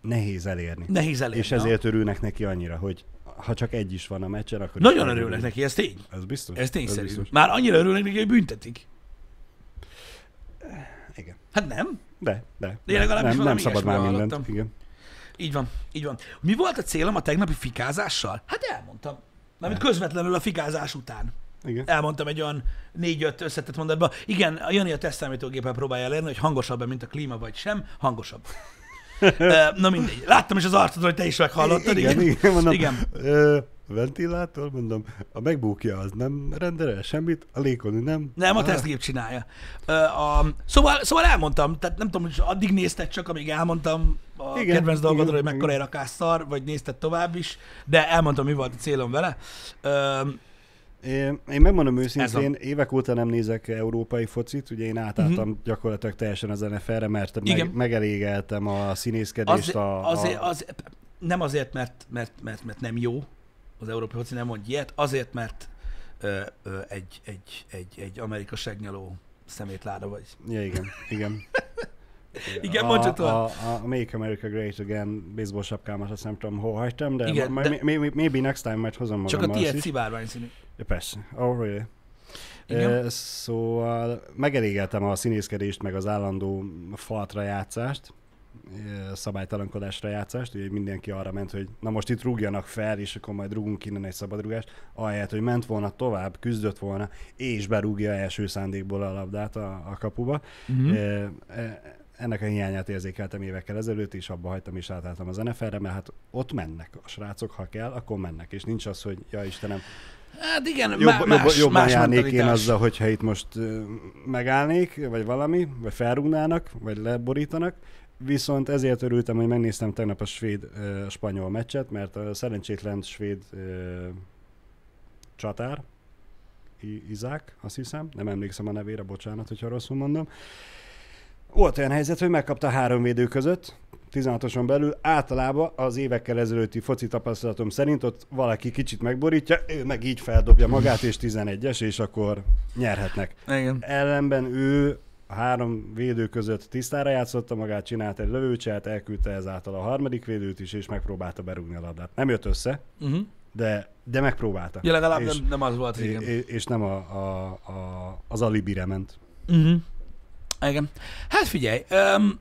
nehéz elérni. Nehéz elérni. És ezért örülnek neki annyira, hogy ha csak egy is van a meccsen, akkor... Nagyon örülnek elérni. Neki, ez tény. Ez biztos. Ez tényszerű. Ez biztos. Már annyira örülnek neki, hogy büntetik. Igen. Hát nem. De, de. de nem nem szabad már mindent. Igen. Így van, így van. Mi volt a célom a tegnapi fikázással? Hát elmondtam. Mármint közvetlenül a fikázás után. Igen. Elmondtam egy olyan négy-öt összetett mondatban. Igen, a Jani a tesztszámítógéppel próbálja elérni, hogy hangosabb, mint a klíma, vagy sem. Hangosabb. Na mindegy. Láttam is az arcodra, hogy te is meghallottad. Igen, igen. igen, mondom, igen. Ö, ventilátor, mondom, a megbukja az nem rendel semmit, a lékony nem. Nem, a tesztgép csinálja. Ö, a, szóval, szóval elmondtam, tehát nem tudom, hogy addig nézted csak, amíg elmondtam a igen, kedvenc dolgodról, hogy mekkora egy rakás szar, vagy nézted tovább is, de elmondtam, mi volt a célom vele. Ö, Én, én megmondom őszintén, évek óta nem nézek európai focit, ugye én átálltam uh-huh. gyakorlatilag teljesen az en ef el-re, mert meg, megelégeltem a színészkedést. Az, a, azért, a... Az, nem azért, mert, mert, mert, mert nem jó, az európai foci nem mond ilyet, azért, mert ö, ö, egy, egy, egy, egy amerikai segnyaló szemétláda vagy. Ja, igen, igen. Igen, mondhatod. A, a, a Make America Great Again baseball sapkámat azt nem tudom, hol hagytam, de, igen, ma, de... Maybe, maybe next time majd hozom magam. Csak a tiéd szivárvány színű. Ja, persze. Oh, really? Igen. E, szóval megelégeltem a színészkedést, meg az állandó faltra játszást, szabálytalankodásra játszást, ugye mindenki arra ment, hogy na most itt rúgjanak fel, és akkor majd rúgunk innen egy szabadrúgást, ahelyett, hogy ment volna tovább, küzdött volna, és berúgja első szándékból a labdát a, a kapuba. Mm-hmm. E, e, Ennek a hiányát érzékeltem évekkel ezelőtt, és abba hagytam, és átálltam az en ef el-re, mert hát ott mennek a srácok, ha kell, akkor mennek, és nincs az, hogy ja Istenem, hát igen, jobb, más, jobb, jobban más járnék mentalitás. Én azzal, hogyha itt most megállnék, vagy valami, vagy felrúgnának, vagy leborítanak, viszont ezért örültem, hogy megnéztem tegnap a svéd-spanyol meccset, mert a szerencsétlen svéd csatár, Izák, azt hiszem, nem emlékszem a nevére, bocsánat, hogyha rosszul mondom, volt olyan helyzet, hogy megkapta három védő között, tizenhatoson belül, általában az évekkel ezelőtti foci tapasztalatom szerint ott valaki kicsit megborítja, ő meg így feldobja magát, és tizenegyes, és akkor nyerhetnek. Igen. Ellenben ő a három védő között tisztára játszotta magát, csinált egy lövőcselt, elküldte ezáltal a harmadik védőt is, és megpróbálta berúgni a labdát. Nem jött össze, uh-huh. de, de megpróbálta. Ja, legalább és, nem, nem az volt. Igen. És, és nem a, a, a, az alibire ment. Uh-huh. Igen. Hát figyelj, öm,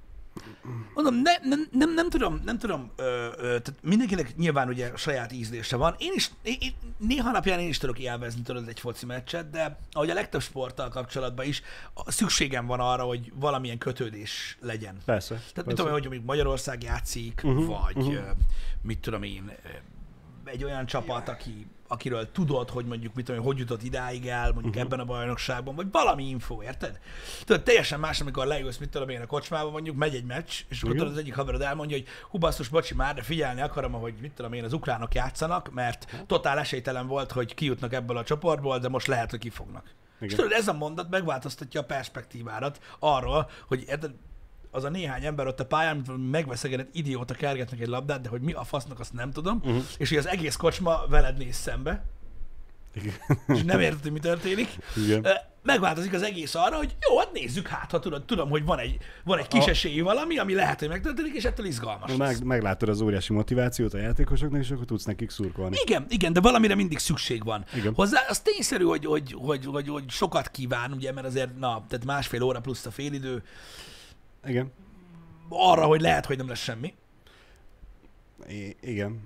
Mondom, ne, nem, nem, nem tudom, nem tudom, ö, ö, tehát mindenkinek nyilván ugye saját ízlése van. Én is, én, néha napján én is tudok élvezni tőled egy foci meccset, de ahogy a legtöbb sporttal kapcsolatban is, szükségem van arra, hogy valamilyen kötődés legyen. Persze. Tehát persze. Mit tudom, hogy mondjuk Magyarország játszik, uh-huh, vagy uh-huh. mit tudom én, egy olyan csapat, aki, akiről tudod, hogy mondjuk mit tudom, hogy jutott idáig el, mondjuk uh-huh. ebben a bajnokságban, vagy valami infó, érted? Tudod, teljesen más, amikor leülsz, mit tudom én, a kocsmában mondjuk megy egy meccs, és ott az egyik haverod elmondja, hogy hú basszus, bocsi már, de figyelni akarom, ahogy mit tudom én, az ukránok játszanak, mert totál esélytelen volt, hogy kijutnak ebből a csoportból, de most lehet, hogy kifognak. Igen. És tudod, ez a mondat megváltoztatja a perspektívádat arról, hogy az a néhány ember ott a pályán, mint megveszegedett idióta kergetnek egy labdát, de hogy mi a fasznak, azt nem tudom, uh-huh. és hogy az egész kocsma veled néz szembe, igen. és nem érted, hogy mi történik. Igen. Megváltozik az egész arra, hogy jó, hát nézzük hát, ha tudod, tudom, hogy van egy, van egy kis a... esélyi valami, ami lehet, hogy megtörténik, és ettől izgalmas. Meg, meglátod az óriási motivációt a játékosoknak, és akkor tudsz nekik szurkolni. Igen, igen, de valamire mindig szükség van. Igen. Hozzá az tényszerű, hogy, hogy, hogy, hogy, hogy sokat kíván, ugye, mert azért na, tehát másfél óra plusz a félidő, igen. Arra, hogy lehet, hogy nem lesz semmi. I- igen.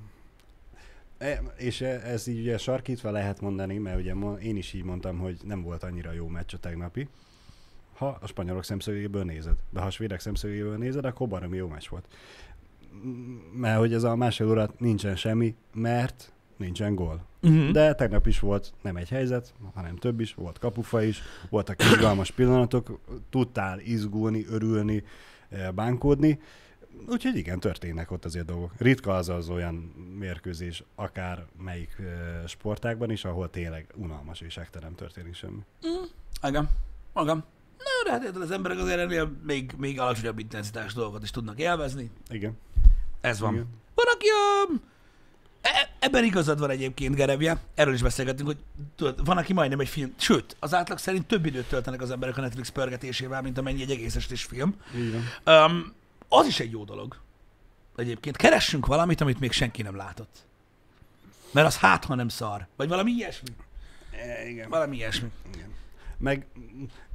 E- és ez így ugye sarkítva lehet mondani, mert ugye én is így mondtam, hogy nem volt annyira jó meccs a tegnapi, ha a spanyolok szemszögéből nézed. De ha a svédek szemszögéből nézed, akkor baromi jó meccs volt. Mert hogy ez a másfél órát nincsen semmi, mert nincsen gól. Uh-huh. De tegnap is volt nem egy helyzet, hanem több is, volt kapufa is, voltak izgalmas pillanatok, tudtál izgulni, örülni, bánkódni, úgyhogy igen, történnek ott azért dolgok. Ritka az az olyan mérkőzés, akár melyik sportágban is, ahol tényleg unalmas és ekterem történik semmi. Igen, mm, igen. Na, hát az emberek azért ennél még, még alacsonyabb intenzitás dolgokat is tudnak élvezni. Igen. Ez van. Igen. Van, aki a... E- ebben igazad van egyébként, Gerebje, erről is beszélgetünk, hogy tudod, van, aki majdnem egy film, sőt, az átlag szerint több időt töltenek az emberek a Netflix pörgetésével, mint amennyi egy egész estés film. Um, az is egy jó dolog egyébként. Keressünk valamit, amit még senki nem látott. Mert az hát, ha nem szar. Vagy valami ilyesmi. E, igen. Valami ilyesmi. Igen. Meg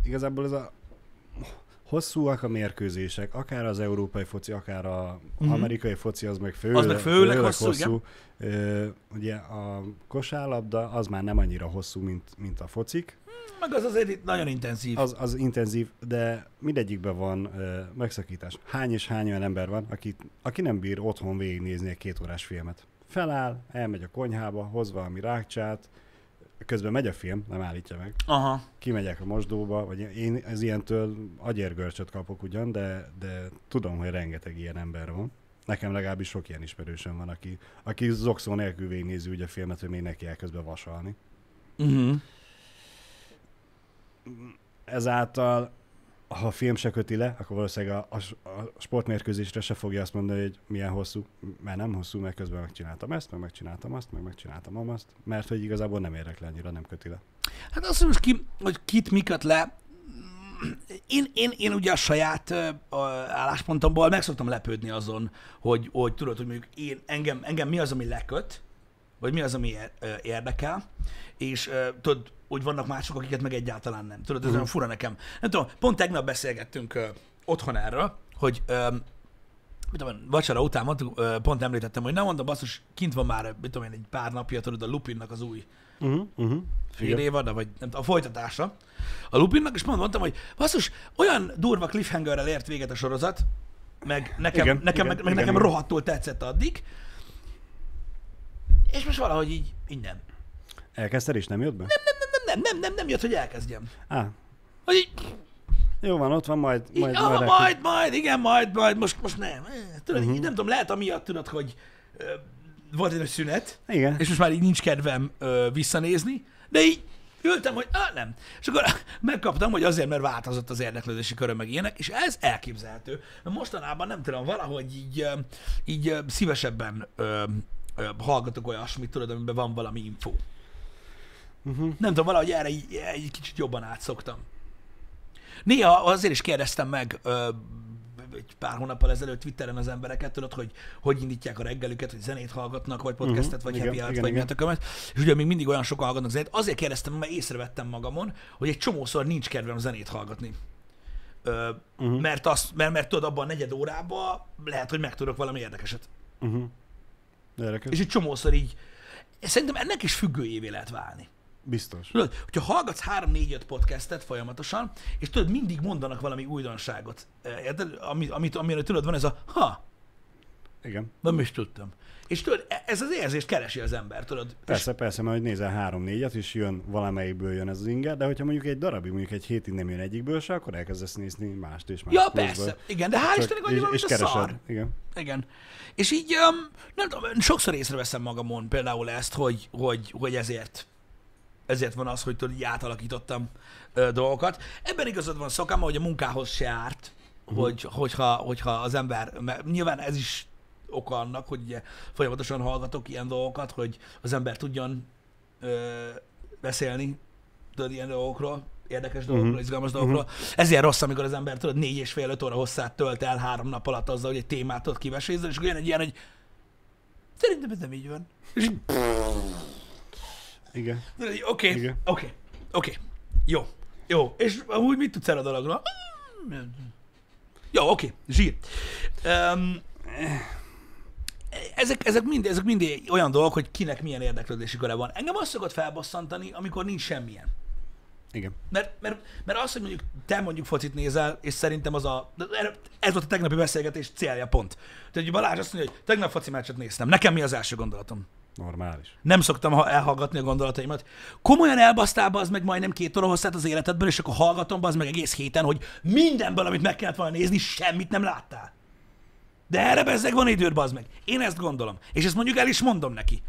igazából ez a... hosszúak a mérkőzések, akár az európai foci, akár az mm-hmm. amerikai foci, az meg főleg, az meg főleg, főleg hosszú. hosszú. Ö, ugye a kosárlabda az már nem annyira hosszú, mint, mint a focik. Meg az azért itt nagyon intenzív. Az, az intenzív, de mindegyikben van ö, megszakítás. Hány és hány olyan ember van, aki, aki nem bír otthon végignézni egy két órás filmet. Feláll, elmegy a konyhába, hoz valami rágcsát, közben megy a film, nem állítja meg. Aha. Kimegyek a mosdóba, vagy én ez ilyentől agyérgörcsöt kapok ugyan, de, de tudom, hogy rengeteg ilyen ember van. Nekem legalábbis sok ilyen ismerősöm van, aki, aki zokszó nélkül végignézi úgy a filmet, hogy még neki el közben vasalni. Uh-huh. Ezáltal, ha a film se köti le, akkor valószínűleg a, a, a sportmérkőzésre se fogja azt mondani, hogy milyen hosszú, mert nem hosszú, mert közben megcsináltam ezt, meg megcsináltam azt, meg megcsináltam azt, mert hogy igazából nem érek le annyira, nem köti le. Hát azt mondom, ki, hogy kit miköt le, én, én, én ugye a saját uh, álláspontomból meg szoktam lepődni azon, hogy, hogy tudod, hogy mondjuk én, engem, engem mi az, ami leköt, vagy mi az, ami érdekel, és uh, tudod, úgy vannak mások, akiket meg egyáltalán nem. Tudod, ez olyan fura nekem. Nem tudom, pont tegnap beszélgettünk ö, otthon erről, hogy ö, mit tudom, vacsora után mondtuk, ö, pont említettem, hogy nem mondom, basszus, kint van már, mit tudom én, egy pár napja, tudod, a Lupinnak az új uh-huh, uh-huh. fél évada, vagy nem tudom, a folytatása a Lupinnak, és mondtam, hogy basszus, olyan durva cliffhangerrel ért véget a sorozat, meg nekem, igen, nekem, igen, meg, meg igen, nekem igen. rohadtul tetszett addig, és most valahogy így, így nem. Elkezdted és nem jött be? Nem, nem, nem. Nem, nem, nem, nem jött, hogy elkezdjem. Á. Hogy... Jó van, ott van, majd... majd, így, majd, majd, majd, igen, majd, majd, most, most nem. Tudod, uh-huh. így nem tudom, lehet amiatt, tudod, hogy ö, volt egy szünet, igen. és most már így nincs kedvem ö, visszanézni, de így ültem, hogy á, nem. És akkor megkaptam, hogy azért, mert változott az érdeklődési köröm meg ilyenek, és ez elképzelhető. Mostanában nem tudom, valahogy így, így szívesebben ö, ö, hallgatok olyasmit, tudod, amiben van valami infó. Uh-huh. Nem tudom, valahogy erre így, egy kicsit jobban átszoktam. Néha azért is kérdeztem meg ö, egy pár hónappal ezelőtt Twitteren az embereket, tudod, hogy hogy indítják a reggelüket, hogy zenét hallgatnak, vagy podcastet, uh-huh. vagy igen, happy hour-t, vagy mi a tökömet. És ugye még mindig olyan sokan hallgatnak zenét. Azért kérdeztem, mert észrevettem magamon, hogy egy csomószor nincs kedvem zenét hallgatni. Ö, uh-huh. mert, azt, mert, mert tudod, abban a negyed órában lehet, hogy megtudok valami érdekeset. Uh-huh. Érdekes. És egy csomószor így, szerintem ennek is függőjévé lehet válni. Biztos. Tudod, hogyha hallgatsz három négy öt podcastet folyamatosan, és tudod, mindig mondanak valami újdonságot, érted? Amit, amit, amire tudod, van ez a ha. Igen. Nem is tudtam. És tudod, ez az érzést keresi az ember, tudod? Persze, és... persze, mert nézel három négyet, és jön valamelyikből jön ez az inger, de hogyha mondjuk egy darabig, mondjuk egy hétig nem jön egyikből se, akkor elkezdesz nézni mást és mást. Ja, persze. Ből. Igen, de hál' Istennek annyira, mint a szar. Igen. Igen. És így, nem tudom, sokszor észreveszem magamon például ezt, hogy, hogy, hogy ezért, ezért van az, hogy tudod, így átalakítottam ö, dolgokat. Ebben igazad van szokám, hogy a munkához se árt, uh-huh. hogy, hogyha, hogyha az ember, nyilván ez is oka annak, hogy ugye folyamatosan hallgatok ilyen dolgokat, hogy az ember tudjon ö, beszélni tudod, ilyen dolgokról, érdekes dolgokról, uh-huh. izgalmas dolgokról. Uh-huh. Ezért rossz, amikor az ember tudod, négy és fél, öt óra hosszát tölt el három nap alatt azzal, hogy egy témát tudod kivesézzel, és akkor jön egy ilyen, hogy szerintem ez nem így van. És... igen. Oké, okay, okay, okay. Jó, jó. És amúgy mit tudsz el a dologra? Jó, oké, okay. Zsír. Um, Ezek, ezek, mind, ezek mind olyan dolgok, hogy kinek milyen érdeklődési köre van. Engem azt szokott felbosszantani, amikor nincs semmilyen. Igen. Mert, mert, mert az, hogy mondjuk te mondjuk focit nézel, és szerintem az a... Ez volt a tegnapi beszélgetés célja pont. Tehát Balázs azt mondja, hogy tegnap foci meccset néztem. Nekem mi az első gondolatom? Normális. Nem szoktam elhallgatni a gondolataimat. Komolyan elbasztál az meg majdnem két óra hosszát az életedből, és akkor hallgatom az meg egész héten, hogy mindenből, amit meg kellett volna nézni, semmit nem láttál. De erre bezzeg van időd, bazd meg. Én ezt gondolom. És ezt mondjuk el is mondom neki.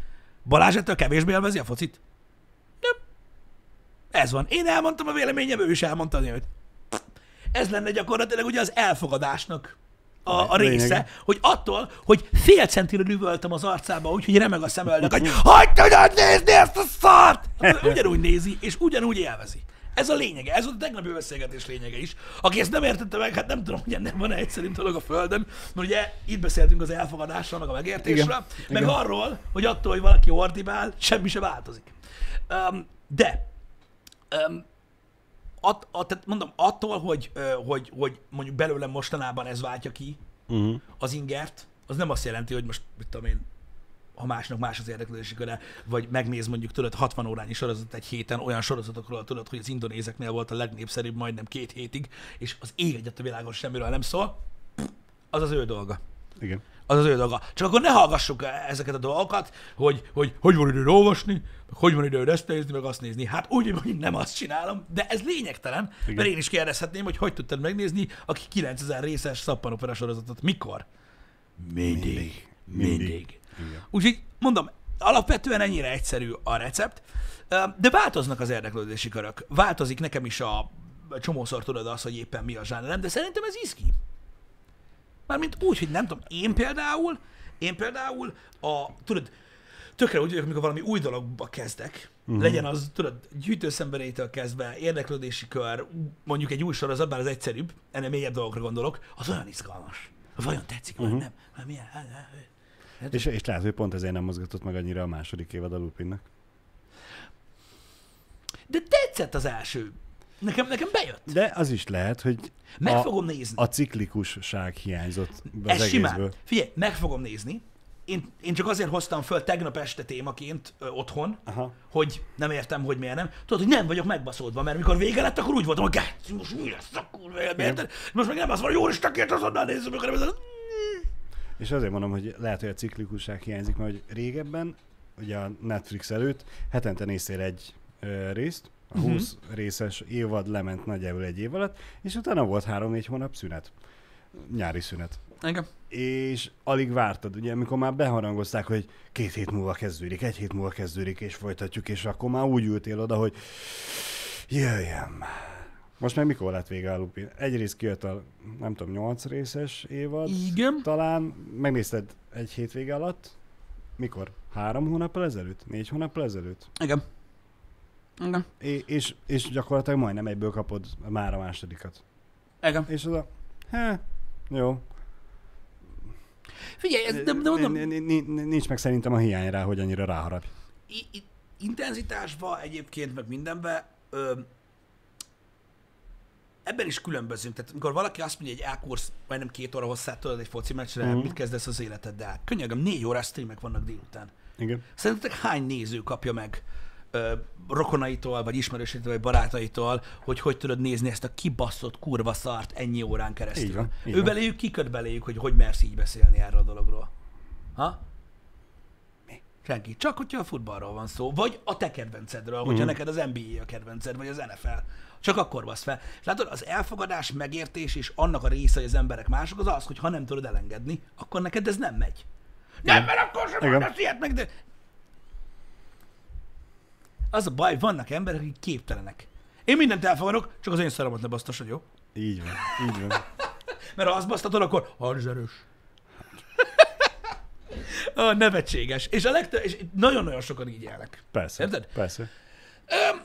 Balázs ettől kevésbé elvezi a focit? Nem. Ez van. Én elmondtam a véleményem, ő is elmondta a nőt. Ez lenne gyakorlatilag ugye az elfogadásnak a, a része, lényeg. Hogy attól, hogy fél centire üvöltem az arcába, úgyhogy remeg a szemöldök, hogy hogy tudod nézni ezt a szart? Ugyanúgy nézi, és ugyanúgy élvezi. Ez a lényege, ez volt a tegnapi beszélgetés lényege is. Aki ezt nem értette meg, hát nem tudom, hogy ennek van-e egyszerűbb dolog a Földön, mert ugye itt beszéltünk az elfogadásról, meg a megértésről, meg igen. arról, hogy attól, hogy valaki ordibál, semmi se változik. Um, de, um, at, at, tehát mondom, attól, hogy, hogy, hogy mondjuk belőlem mostanában ez váltja ki uh-huh. az ingert, az nem azt jelenti, hogy most, mit tudom én, ha másnak más az érdeklődési köre, vagy megnéz mondjuk tőled hatvan órányi sorozat egy héten, olyan sorozatokról tudod, hogy az indonézeknél volt a legnépszerűbb majdnem két hétig, és az ég egyet a világon semmiről nem szól, az az ő dolga. Igen. Az az ő dolga. Csak akkor ne hallgassuk ezeket a dolgokat, hogy hogy, hogy van időd olvasni, hogy van időd ezt nézni, meg azt nézni. Hát úgy, hogy nem azt csinálom, de ez lényegtelen, igen. mert én is kérdezhetném, hogy hogy tudtad megnézni, aki kilencezer részes szappanopera sorozatot. Mikor? Mindig. Mindig. Mindig. Úgyhogy mondom, alapvetően ennyire egyszerű a recept, de változnak az érdeklődési körök. Változik nekem is a csomószor tudod az, hogy éppen mi a zsánerem, de szerintem ez izgi. Mármint úgy, hogy nem tudom, én például, én például a, tudod, tökre úgy vagyok, amikor valami új dologba kezdek, uh-huh. legyen az, tudod, gyűjtőszemberétől kezdve, érdeklődési kör, mondjuk egy új sorozat, bár az egyszerűbb, ennél mélyebb dolgokra gondolok, az olyan izgalmas. Vajon tetszik, vagy uh-huh. nem? Vagy milyen? És, és lehet, hogy pont ezért nem mozgatott meg annyira a második évad a Lupinnak. De tetszett az első. Nekem, nekem bejött. De az is lehet, hogy meg a, fogom nézni. A ciklikusság hiányzott az ez egészből. Simán. Figyelj, meg fogom nézni. Én, én csak azért hoztam föl tegnap este témaként ö, otthon, aha. hogy nem értem, hogy miért nem. Tudod, hogy nem vagyok megbaszódva, mert mikor vége lett, akkor úgy voltam, hogy geci, most mi lesz a kurva életben? Most meg nem az van, hogy jó istakért azonnal nézzük, mikor nem ez. És azért mondom, hogy lehet, hogy a ciklikusság hiányzik, mert hogy régebben, ugye a Netflix előtt hetente néztél egy ö, részt, a húsz uh-huh. részes évad lement nagyjából egy év alatt, és utána volt három-négy hónap szünet, nyári szünet. Engem. És alig vártad, ugye, amikor már beharangozták, hogy két hét múlva kezdődik, egy hét múlva kezdődik, és folytatjuk, és akkor már úgy ültél oda, hogy jöjjön. Most meg mikor lett vége a Lupin? Egyrészt kijött a, nem tudom, nyolc részes évad. Igen. Talán megnézted egy hétvége alatt. Mikor? Három hónappal ezelőtt? Négy hónappal ezelőtt? Igen. Igen. É- és, és gyakorlatilag majdnem egyből kapod már a másodikat. Igen. És oda, hé, jó. Figyelj, ez de mondom... Nincs meg szerintem a hiány rá, hogy annyira ráharapj. Intenzitásban egyébként, meg mindenben... ebben is különbözünk. Tehát amikor valaki azt mondja, hogy elkúrsz majdnem két óra hosszát tudod egy foci meccsre, mm-hmm. mit kezdesz az életeddel? Könnyedén négy órás streamek vannak délután. Igen. Szerintetek hány néző kapja meg ö, rokonaitól, vagy ismerősétől, vagy barátaitól, hogy hogy tudod nézni ezt a kibaszott kurva szart ennyi órán keresztül? Így van, így van. Ő beléjük, kiköt beléjük, hogy hogy mersz így beszélni erről a dologról. Ha? Senki. Csak hogyha a futballról van szó, vagy a te kedvencedről, hogyha mm. neked az en bé á a kedvenced, vagy az en ef el. Csak akkor basz fel. És látod, az elfogadás, megértés és annak a része, hogy az emberek mások, az az, hogy ha nem tudod elengedni, akkor neked ez nem megy. Nem, nem mert akkor sem mondasz ilyet meg, de... Az a baj, vannak emberek, akik képtelenek. Én mindent elfogadok, csak az én szaromat ne basztasod, jó? Így van, így van. Mert ha azt basztatod, akkor az erős. Ah, nevetséges. És a legtöbb, és nagyon-nagyon sokan így élnek. Persze. Érted? Persze.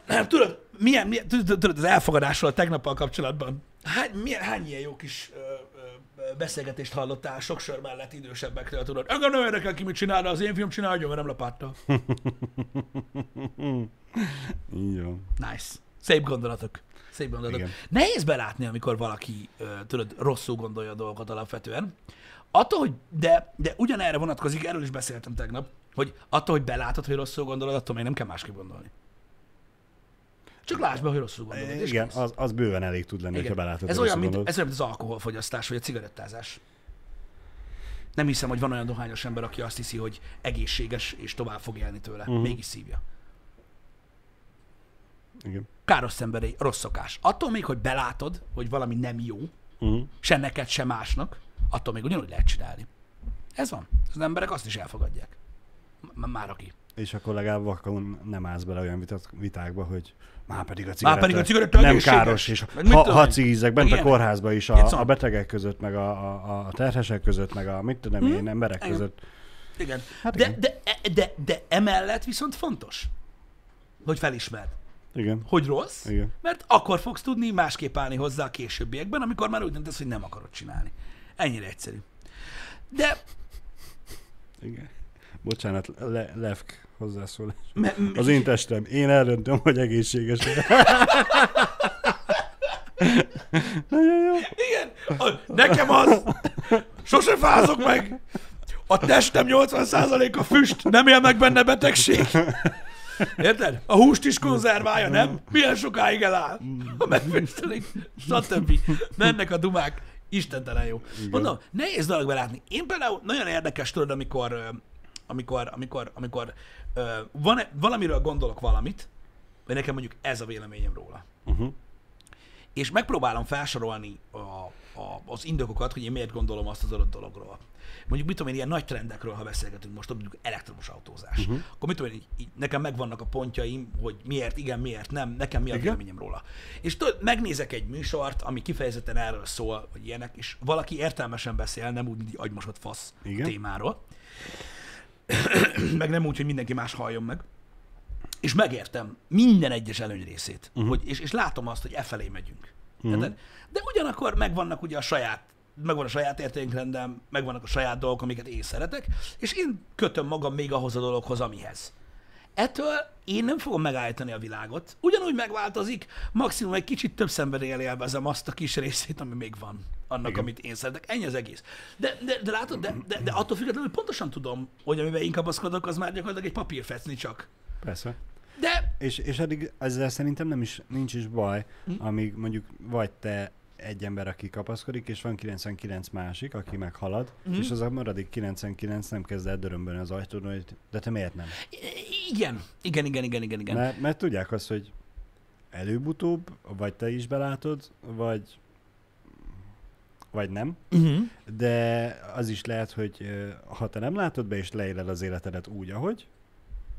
Öm, tudod, milyen, milyen, tudod, az elfogadásról a tegnappal kapcsolatban. Hány, milyen, hány ilyen jó kis ö, ö, beszélgetést hallottál sok sör mellett idősebbekről, tudod? Engem nem érdekel ki, mit csinálna, az én film csinálja, mert nem lapáttal. Jó. Nice. Szép gondolatok. Szép gondolatok. Igen. Nehéz belátni, amikor valaki, ö, tudod, rosszul gondolja a dolgokat alapvetően. Attól, hogy de, de ugyanerre vonatkozik, erről is beszéltem tegnap, hogy attól, hogy belátod, hogy rosszul gondolod, attól még nem kell másképp gondolni. Csak lásd be, hogy rosszul gondolod. Igen, az, az bőven elég tud lenni, ha belátod, ez hogy olyan, mint, ez olyan, mint az alkoholfogyasztás, vagy a cigarettázás. Nem hiszem, hogy van olyan dohányos ember, aki azt hiszi, hogy egészséges, és tovább fog élni tőle. Uh-huh. Mégis szívja. Igen. Káros emberi, rossz szokás. Attól még, hogy belátod, hogy valami nem jó, uh-huh. se neked, se másnak, attól még ugyanúgy lehet csinálni. Ez van. Az emberek azt is elfogadják. Már aki. És akkor legalább akkor nem állsz bele olyan vitákba, hogy már pedig a cigaretta nem káros, és ha, ha cigizek bent igen. a kórházba is, a, a betegek között, meg a, a, a terhesek között, meg a mit tudom hmm. én, emberek igen. között. Igen. Hát de, igen. De, de, de, de emellett viszont fontos, hogy felismerd. Igen. Hogy rossz, igen. mert akkor fogsz tudni másképp állni hozzá a későbbiekben, amikor már úgy döntesz, hogy nem akarod csinálni. Ennyire egyszerű. De... Igen. Bocsánat, le, Lefk hozzászólás. Me- Az én testem. Én eldöntöm, hogy egészséges. Nagyon jó. Igen. A, nekem az. Sose fázok meg. A testem nyolcvan százaléka füst. Nem él meg benne betegség. Érted? A húst is konzerválja, nem? Milyen sokáig eláll, ha megfüstelik. Stb. Mennek a dumák. Istentelen jó. Igen. Mondom, nehéz dolog belátni. Én például nagyon érdekes, tudod, amikor, amikor, amikor, amikor van, valamiről gondolok valamit, vagy nekem mondjuk ez a véleményem róla. Uh-huh. És megpróbálom felsorolni a, a, az indokokat, hogy én miért gondolom azt az adott dologról. Mondjuk mit tudom én, ilyen nagy trendekről, ha beszélgetünk most, mondjuk elektromos autózás. Uh-huh. Akkor mit tudom én, így, nekem megvannak a pontjaim, hogy miért igen, miért nem, nekem mi a véleményem róla. És tudod, megnézek egy műsort, ami kifejezetten erről szól, hogy ilyenek, és valaki értelmesen beszél, nem úgy, mint agymosott fasz igen. témáról. Meg nem úgy, hogy mindenki más halljon meg. És megértem minden egyes előny részét, uh-huh. hogy, és, és látom azt, hogy e felé megyünk. Uh-huh. De ugyanakkor megvannak ugye a saját, megvan a saját értékrendem, megvannak a saját dolgok, amiket én szeretek, és én kötöm magam még ahhoz a dologhoz, amihez. Ettől én nem fogom megállítani a világot, ugyanúgy megváltozik, maximum egy kicsit több szenvedéllyel élvezem azt a kis részét, ami még van annak, igen. amit én szeretek. Ennyi az egész. De, de, de látod, de, de, de attól függetlenül pontosan tudom, hogy amiben én kapaszkodok, az már gyakorlatilag egy papírfecni csak. Persze. De... És, és eddig ezzel szerintem nem is, nincs is baj, hm? amíg mondjuk vagy te egy ember, aki kapaszkodik, és van kilencvenkilenc másik, aki meghalad, hm? és az a maradik kilencvenkilenc nem kezd el dörömbölni az ajtón, hogy de te miért nem? Igen, igen, igen, igen, igen. igen. Mert, mert tudják azt, hogy előbb-utóbb, vagy te is belátod, vagy, vagy nem, hm? de az is lehet, hogy ha te nem látod be, és leéled az életedet úgy, ahogy,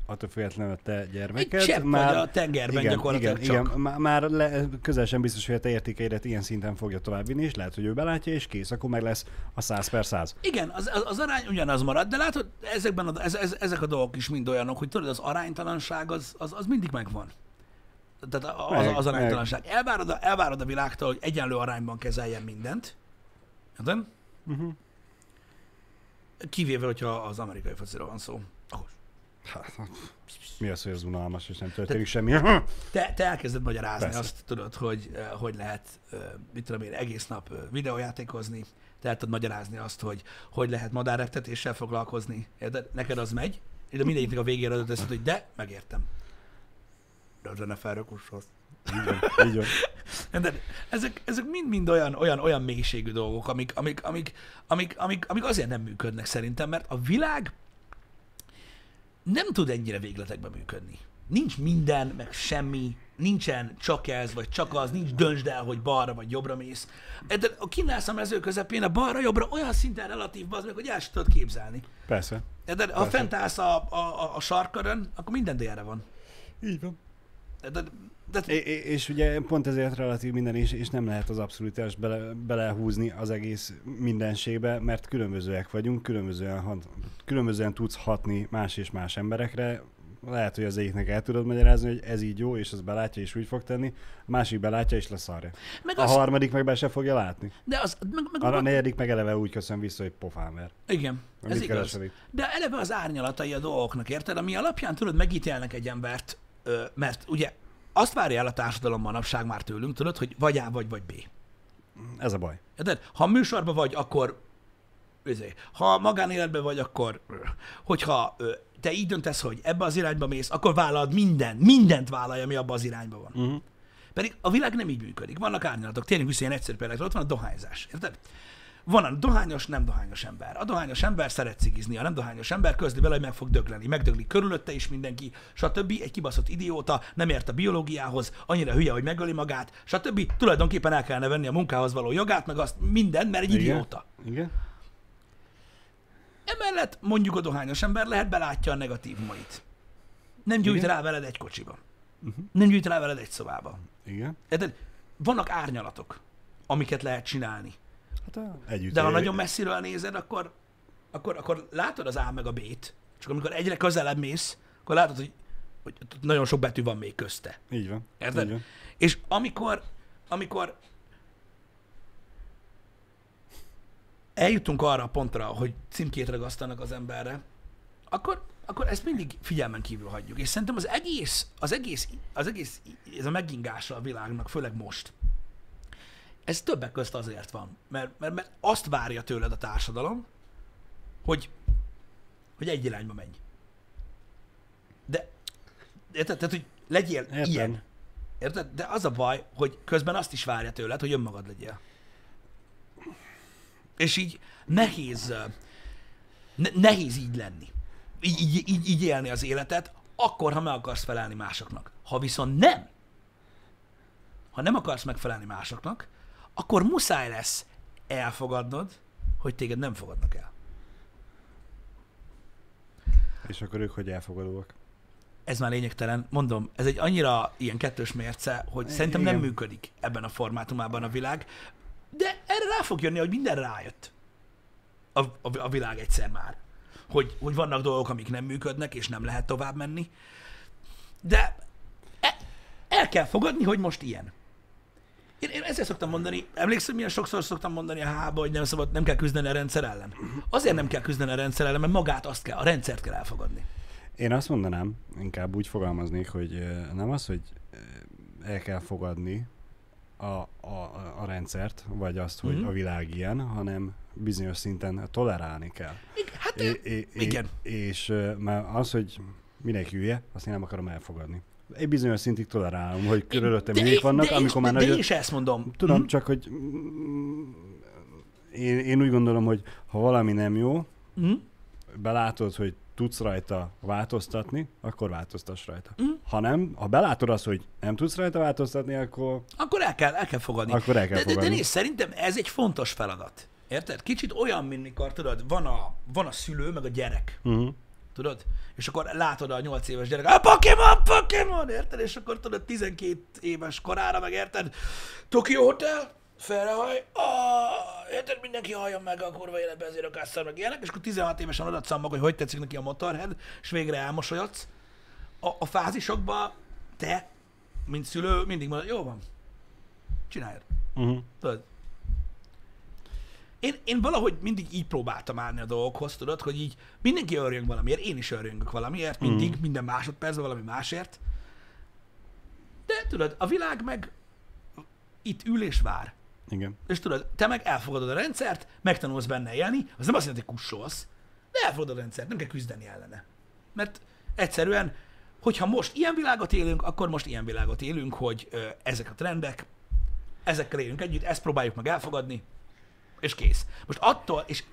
attól függetlenül a te gyermeked. Egy csepp már... vagy a tengerben igen, gyakorlatilag igen, csak. Igen, már le... közel sem biztos, hogy a te értékeidet ilyen szinten fogja továbbvinni, és lehet, hogy ő belátja, és kész, akkor meg lesz a száz per száz. Igen, az, az, az arány ugyanaz marad, de látod, ezekben a, ez, ez, ezek a dolgok is mind olyanok, hogy tudod, az aránytalanság az, az, az mindig megvan. Tehát az, meg, az, az aránytalanság. Meg. Elvárod a, elvárod a világtól, hogy egyenlő arányban kezeljen mindent. Érted? Uh-huh. Kivéve, hogyha az amerikai fociról van szó. Akkor Hát, mi az, hogy ez unalmas, és nem történik te, semmi? Te, te elkezded magyarázni. Persze. Azt, tudod, hogy hogy lehet, mit tudom én, egész nap videójátékozni, te el tudod magyarázni azt, hogy hogy lehet madárreptetéssel foglalkozni. Érted? Neked az megy, de mindegyiknek a végére adod ezt, hogy de, megértem. De az lenne felrökushoz. Így van. Ezek, ezek mind-mind olyan, olyan, olyan mélységű dolgok, amik, amik, amik, amik, amik, amik azért nem működnek szerintem, mert a világ nem tud ennyire végletekben működni. Nincs minden, meg semmi, nincsen csak ez, vagy csak az, nincs döntsd el, hogy balra vagy jobbra mész. De kinnálsz a mező közepén, a balra-jobbra olyan szinten relatív az meg, hogy el sem tudod képzelni. Persze. De ha Persze. fent állsz a, a, a sarkörön, akkor minden délre van. Így van. De, de... É, és ugye pont ezért relatív minden, és, és nem lehet az abszolútást bele, belehúzni az egész mindenségbe, mert különbözőek vagyunk, különbözően, hat, különbözően tudsz hatni más és más emberekre. Lehet, hogy az egyiknek el tudod magyarázni, hogy ez így jó, és az belátja, és úgy fog tenni, a másik belátja, és leszarja. Meg a az... harmadik meg be se fogja látni. De az... meg, meg, a, a negyedik meg eleve úgy köszön vissza, hogy pofán ver. Igen, amit ez igaz. De eleve az árnyalatai a dolgoknak, érted? Ami alapján tudod, megítélnek egy embert, mert ugye azt várja el a társadalom manapság már tőlünk, tudod, hogy vagy A vagy, vagy B. Ez a baj. De ha műsorban vagy, akkor... Ha magánéletben vagy, akkor... Hogyha te így döntesz, hogy ebbe az irányba mész, akkor vállald mindent, mindent vállalj, ami abba az irányba van. Uh-huh. Pedig a világ nem így működik. Vannak árnyalatok. Térjünk vissza ilyen egyszerű példákra. Ott van a dohányzás. Érted? Van a dohányos, nem dohányos ember. A dohányos ember szeret cigizni, a nem dohányos ember közli vele, hogy meg fog dögleni. Megdögli körülötte is mindenki, stb. Egy kibaszott idióta, nem ért a biológiához, annyira hülye, hogy megöli magát, stb. Tulajdonképpen el kellene venni a munkához való jogát, meg azt mindent, mert egy Igen. idióta. Igen. Emellett mondjuk a dohányos ember lehet belátja a negatívumait. Nem gyűjt Igen. rá veled egy kocsiba. Uh-huh. Nem gyűjt rá veled egy szobába. Igen. Tehát vannak árnyalatok, amiket lehet csinálni. Hát, de ha nagyon messziről nézed, akkor, akkor, akkor látod az A meg a B-t, csak amikor egyre közelebb mész, akkor látod, hogy, hogy nagyon sok betű van még közte. Így van. Érted? Így van. És amikor, amikor eljutunk arra a pontra, hogy címkét ragasztanak az emberre, akkor, akkor ezt mindig figyelmen kívül hagyjuk. És szerintem az egész, az egész, az egész ez a megingása a világnak, főleg most, ez többek közt azért van, mert, mert, mert azt várja tőled a társadalom, hogy, hogy egy irányba menj. De, érted? Tehát, hogy legyél Értem. ilyen. Érted? De az a baj, hogy közben azt is várja tőled, hogy önmagad legyél. És így nehéz, ne, nehéz így lenni. Így, így, így, így élni az életet, akkor, ha meg akarsz felelni másoknak. Ha viszont nem, ha nem akarsz megfelelni másoknak, akkor muszáj lesz elfogadnod, hogy téged nem fogadnak el. És akkor ők hogy elfogadóak? Ez már lényegtelen. Mondom, ez egy annyira ilyen kettős mérce, hogy szerintem nem működik ebben a formátumában a világ, de erre rá fog jönni, hogy minden rájött a, a, a világ egyszer már. Hogy, hogy vannak dolgok, amik nem működnek, és nem lehet tovább menni. De el kell fogadni, hogy most ilyen. Én, én ezzel szoktam mondani, emlékszem, milyen sokszor szoktam mondani a hába, hogy nem szabad, nem kell küzdeni a rendszer ellen. Azért nem kell küzdeni a rendszer ellen, mert magát azt kell, a rendszert kell elfogadni. Én azt mondanám, inkább úgy fogalmaznék, hogy nem az, hogy el kell fogadni a, a, a rendszert, vagy azt, hogy mm-hmm. a világ ilyen, hanem bizonyos szinten tolerálni kell. Hát, é, é, igen. É, és már az, hogy mindenki hülye, azt én nem akarom elfogadni. Egy bizonyos szintig tolerálom, hogy körülöttem hülyék vannak, de amikor már nagyon... De én is ezt mondom. Tudom, mm. csak hogy mm, én, én úgy gondolom, hogy ha valami nem jó, mm. belátod, hogy tudsz rajta változtatni, akkor változtass rajta. Mm. Ha nem, ha belátod azt, hogy nem tudsz rajta változtatni, akkor... Akkor el kell, el kell fogadni. Akkor el kell de, fogadni. De, de nézd, szerintem ez egy fontos feladat. Érted? Kicsit olyan, mint mikor, tudod, van a, van a szülő, meg a gyerek. Mm. Tudod? És akkor látod a nyolc éves gyerek, a Pokémon, Pokémon, érted? És akkor tudod, tizenkét éves korára megérted, Tokyo Hotel, felrehaj, érted, mindenki halljon meg a kurva életbe, ezért a kasszal meg ilyenek, és akkor tizenhat évesen adatszám maga, hogy hogy tetszik neki a Motorhead, és végre elmosolyodsz. A, a fázisokban te, mint szülő, mindig mondod, jó van, csináljad. Uh-huh. Tudod? Én, én valahogy mindig így próbáltam állni a dolgokhoz, tudod, hogy így mindenki örjönk valamiért, én is örjöngök valamiért, mindig, mm. minden másodpercben valami másért. De tudod, a világ meg itt ül és vár. Igen. És tudod, te meg elfogadod a rendszert, megtanulsz benne élni, az nem azt jelenti, hogy kussolsz, de elfogadod a rendszert, nem kell küzdeni ellene. Mert egyszerűen, hogyha most ilyen világot élünk, akkor most ilyen világot élünk, hogy ö, ezek a trendek, ezekkel élünk együtt, ezt próbáljuk meg elfogadni, és kész. Most attól, és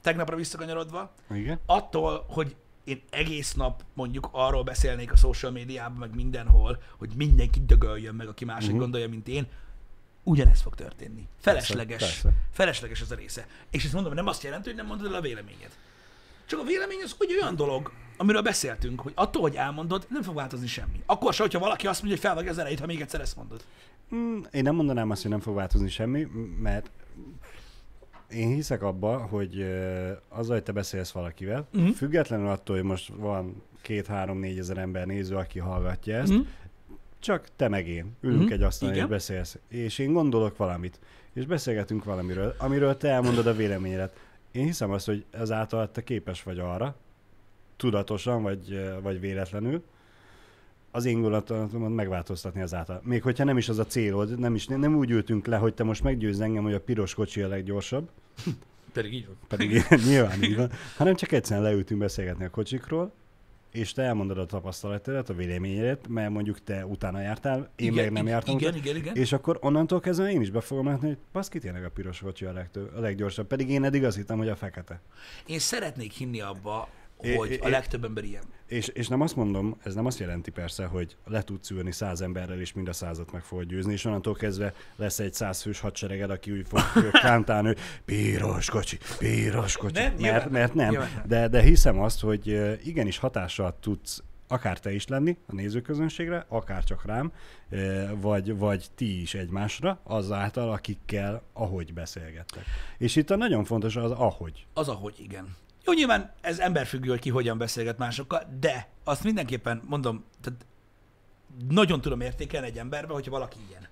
tegnapra visszakanyarodva, igen. attól, hogy én egész nap mondjuk arról beszélnék a social médiában, meg mindenhol, hogy mindenki dögöljön meg, aki másik uh-huh. gondolja, mint én, ugyanezt fog történni. Felesleges. Persze, persze. Felesleges ez a része. És ezt mondom, nem azt jelenti, hogy nem mondod el a véleményed. Csak a vélemény az úgy olyan dolog, amiről beszéltünk, hogy attól, hogy elmondod, nem fog változni semmi. Akkor se, hogyha valaki azt mondja, hogy felvágja az erejét, ha még egyszer ezt mondod. Mm, én nem mondanám azt, hogy nem fog változni semmi, mert én hiszek abba, hogy azzal, hogy te beszélsz valakivel, uh-huh. függetlenül attól, hogy most van két-három-négy ezer ember néző, aki hallgatja ezt, uh-huh. csak te meg én ülünk uh-huh. egy asztalon, és beszélsz. És én gondolok valamit, és beszélgetünk valamiről, amiről te elmondod a véleményedet. Én hiszem azt, hogy ezáltal te képes vagy arra, tudatosan vagy, vagy véletlenül, az én gondolatomat megváltoztatni azáltal. Még hogyha nem is az a célod, nem, is, nem úgy ültünk le, hogy te most meggyőzz engem, hogy a piros kocsi a leggyorsabb. Pedig így van. Pedig nyilván így van. Hanem csak egyszerűen leültünk beszélgetni a kocsikról, és te elmondod a tapasztalatodat, a véleményedet, mert mondjuk te utána jártál, én igen, meg nem jártam. Igen, igen, igen, igen. És akkor onnantól kezdve én is be fogom látni, hogy baszki, tényleg a piros kocsi a, legtöbb, a leggyorsabb. Pedig én eddig azt hittem, hogy a fekete. Én szeretnék hinni abba, hogy é, a legtöbb ember ilyen. És, és nem azt mondom, ez nem azt jelenti persze, hogy le tudsz ülni száz emberrel, és mind a százat meg fogod győzni, és onnantól kezdve lesz egy százfős hadsereged, aki úgy fog kántálni, hogy piros kocsi, piros kocsi, nem, mert, jövő, mert nem. Jövő. De, de hiszem azt, hogy igenis hatással tudsz akár te is lenni a nézőközönségre, akár csak rám, vagy, vagy ti is egymásra, azáltal, akikkel ahogy beszélgettek. És itt a nagyon fontos az ahogy. Az ahogy, igen. Jó, nyilván ez emberfüggő, hogy ki hogyan beszélget másokkal, de azt mindenképpen mondom, tehát nagyon tudom értékelni egy emberbe, hogyha valaki ilyen.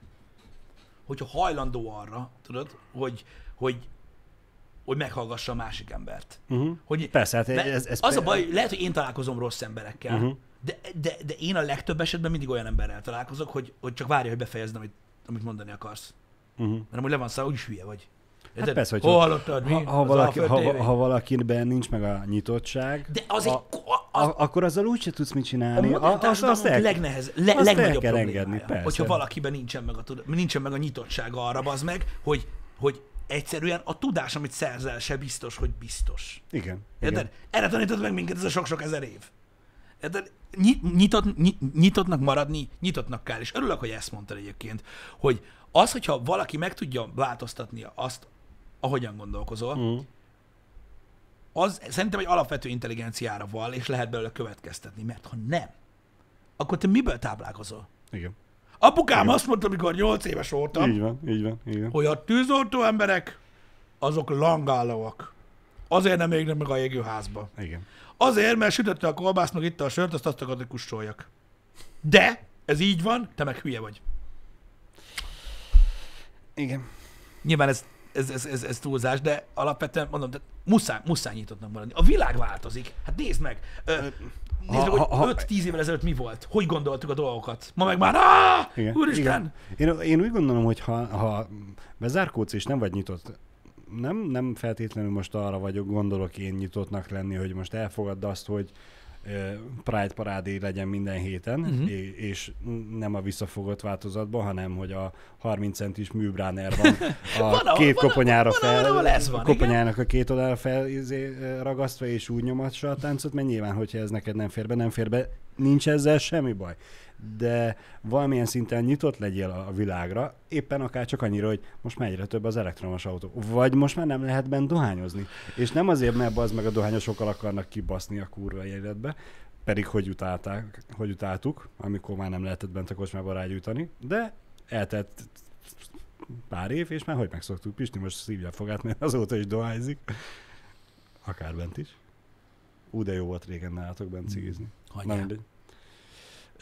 Hogyha hajlandó arra, tudod, hogy, hogy, hogy meghallgassa a másik embert. Uh-huh. Hogy persze, hát ez, ez az a baj, lehet, hogy én találkozom rossz emberekkel, uh-huh. de, de, de én a legtöbb esetben mindig olyan emberrel találkozok, hogy, hogy csak várja, hogy befejezd, amit, amit mondani akarsz. Uh-huh. Mert amúgy le van száll, úgyis hülye vagy. Hát persze, hogy hol hallottad, mi? Ha, ha, valaki, ha, ha valakiben nincs meg a nyitottság, de az a, egy, a, a, akkor azzal úgyse tudsz mit csinálni. A, a azt azt el, legnehez, le, azt legnagyobb el problémája, engedni, hogyha valakiben nincsen meg a, nincsen meg a nyitottság arra, bazd meg, hogy, hogy egyszerűen a tudás, amit szerzel, se biztos, hogy biztos. Igen. igen. Erre tanított meg minket ez a sok-sok ezer év. Érted? Nyitott, nyit, nyitottnak maradni, nyitottnak kell. És örülök, hogy ezt mondtad egyébként, hogy az, hogyha valaki meg tudja változtatnia azt, ahogyan gondolkozol, mm. az szerintem egy alapvető intelligenciára val, és lehet belőle következtetni, mert ha nem, akkor te miből táplálkozol? Igen. Apukám igen. azt mondta, amikor nyolc éves voltam, így van, így van, így van. hogy a tűzoltó emberek, azok langállóak. Azért nem égnek meg a jégőházba. Igen. Azért, mert sütötte a kolbászt, meg itta a sört, azt azt akarod, hogy kussoljak. De ez így van, te meg hülye vagy. Igen. Nyilván ez Ez, ez, ez, ez túlzás, de alapvetően mondom, de muszáj, muszáj nyitottnak maradni. A világ változik. Hát nézd meg, Ö, nézd ha, meg ha, hogy öt-tíz évvel ezelőtt mi volt? Hogy gondoltuk a dolgokat? Ma meg már, áh, úristen! Én, én úgy gondolom, hogy ha, ha bezárkódsz és nem vagy nyitott, nem, nem feltétlenül most arra vagyok, gondolok én nyitottnak lenni, hogy most elfogadd azt, hogy Pride parádé legyen minden héten, uh-huh. és nem a visszafogott változatban, hanem hogy a harminc centis műbráner van a van, két van, koponyára van, fel, van, van, van, koponyának igen? a két oldalra fel ragasztva, és úgy nyomatsa a táncot, mert nyilván, hogyha ez neked nem fér be, nem fér be, nincs ezzel semmi baj. De valamilyen szinten nyitott legyél a világra, éppen akár csak annyira, hogy most már egyre több az elektromos autó. Vagy most már nem lehet benne dohányozni. És nem azért, mert az meg a dohányosokkal akarnak kibaszni a kurva életbe, pedig hogy utálták, hogy utáltuk, amikor már nem lehetett bent a kocsmába rágyújtani, de eltelt pár év, és már hogy megszoktuk. Pisti most szívja fogát, mert azóta is dohányzik. Akár bent is. Ú, de jó volt régen nálatok bent cigizni. Na mindegy.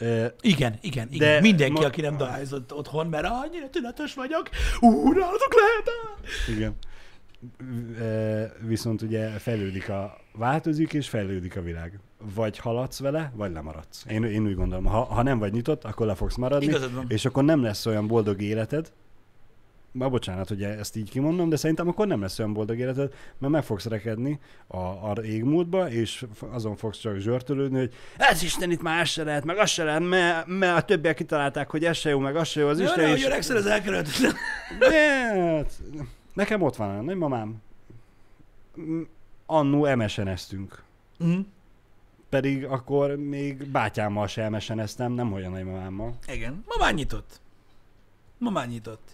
Uh, igen, igen, igen. De mindenki, ma... aki nem dohányzott otthon, mert annyira tünetes vagyok, úr, nálatok lehet áll! Igen. viszont ugye fejlődik a, változik és fejlődik a világ. Vagy haladsz vele, vagy lemaradsz. Én, én úgy gondolom, ha, ha nem vagy nyitott, akkor le fogsz maradni, és akkor nem lesz olyan boldog életed. Már bocsánat, hogy ezt így kimondom, de szerintem akkor nem lesz olyan boldog életed, mert meg fogsz rekedni a, a régmúltba, és azon fogsz csak zsörtölődni, hogy ez Isten itt már ez se lehet, meg az se lehet, mert, mert a többiek kitalálták, hogy ez se jó, meg az se jó, az Isten is. Jó, jó, jó, elkerült. Nekem ott van, nem mamám? Annó em es en-eztünk. Mm. Pedig akkor még bátyámmal se em es en-eztem, nem olyan a mamámmal. Igen. Mamán nyitott. Mamán nyitott.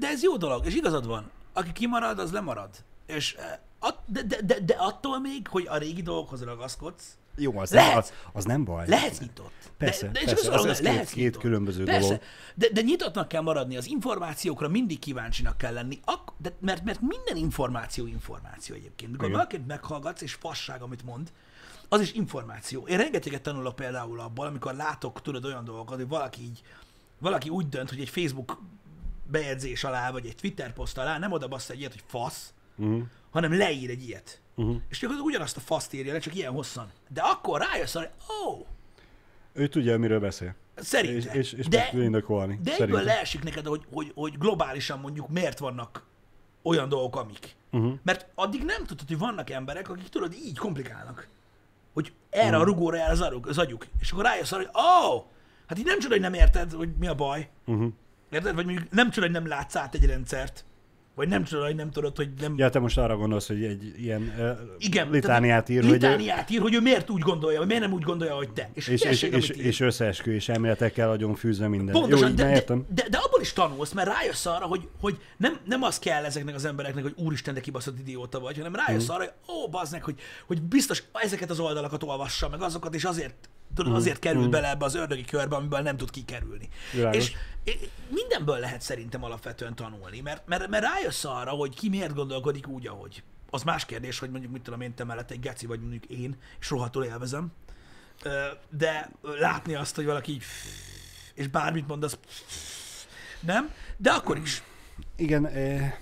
De ez jó dolog, és igazad van. Aki kimarad, az lemarad. És, de, de, de, de attól még, hogy a régi dolgokhoz ragaszkodsz, jó, az, lehetsz, nem, az, az nem baj. Lehetsz nyitott. Persze, de, de persze, persze az, az lehetsz két, két nyitott. Különböző persze. Dolog. De, de nyitottnak kell maradni, az információkra mindig kíváncsinak kell lenni, ak- de, mert, mert minden információ információ egyébként. Mikor valakinek meghallgatsz, és fasság, amit mond, az is információ. Én rengeteget tanulok például abból, amikor látok, tudod, olyan dolgokat, hogy valaki, így, valaki úgy dönt, hogy egy Facebook bejegyzés alá, vagy egy Twitter poszt alá nem oda bassza egy ilyet, hogy fasz, uh-huh. hanem leír egy ilyet. Uh-huh. És csak ugyanazt a faszt írja le, csak ilyen hosszan. De akkor rájössz, hogy ó! Oh, ő tudja, miről beszél. Szerintem. És, és, és de, meg tudja indokolni. De egyből leesik neked, hogy, hogy, hogy globálisan mondjuk miért vannak olyan dolgok, amik. Uh-huh. Mert addig nem tudod, hogy vannak emberek, akik tudod, így komplikálnak. Hogy erre uh-huh. a rugóra jár az, az agyuk. És akkor rájössz, hogy ó! Oh, hát így nem csoda, hogy nem érted, hogy mi a baj. Uh-huh. Érted? Vagy mondjuk nem csoda, hogy nem látsz át egy rendszert. Vagy nem csoda, hogy nem tudod, hogy nem... Ja, te most arra gondolsz, hogy egy ilyen uh, igen, litániát ír, litániát hogy... ír, hogy ő miért úgy gondolja, vagy miért nem úgy gondolja, hogy te. És, és, és, és, és összeesküvés elméletekkel agyon fűzve minden. Pontosan, jó, de, de, de, de abból is tanulsz, mert rájössz arra, hogy, hogy nem, nem az kell ezeknek az embereknek, hogy úristen, de kibaszott idióta vagy, hanem rájössz hmm. arra, hogy ó, bazd meg, hogy, hogy biztos ezeket az oldalakat olvassa, meg azokat, és azért... Tudod, azért mm, kerül mm. bele ebbe az ördögi körbe, amiből nem tud kikerülni. És, és mindenből lehet szerintem alapvetően tanulni, mert, mert, mert rájössz arra, hogy ki miért gondolkodik úgy, ahogy. Az más kérdés, hogy mondjuk mit tudom én, te mellett egy geci vagy mondjuk én, és rohadtul élvezem, de látni azt, hogy valaki így, és bármit mond, az nem, de akkor is. Igen, eh...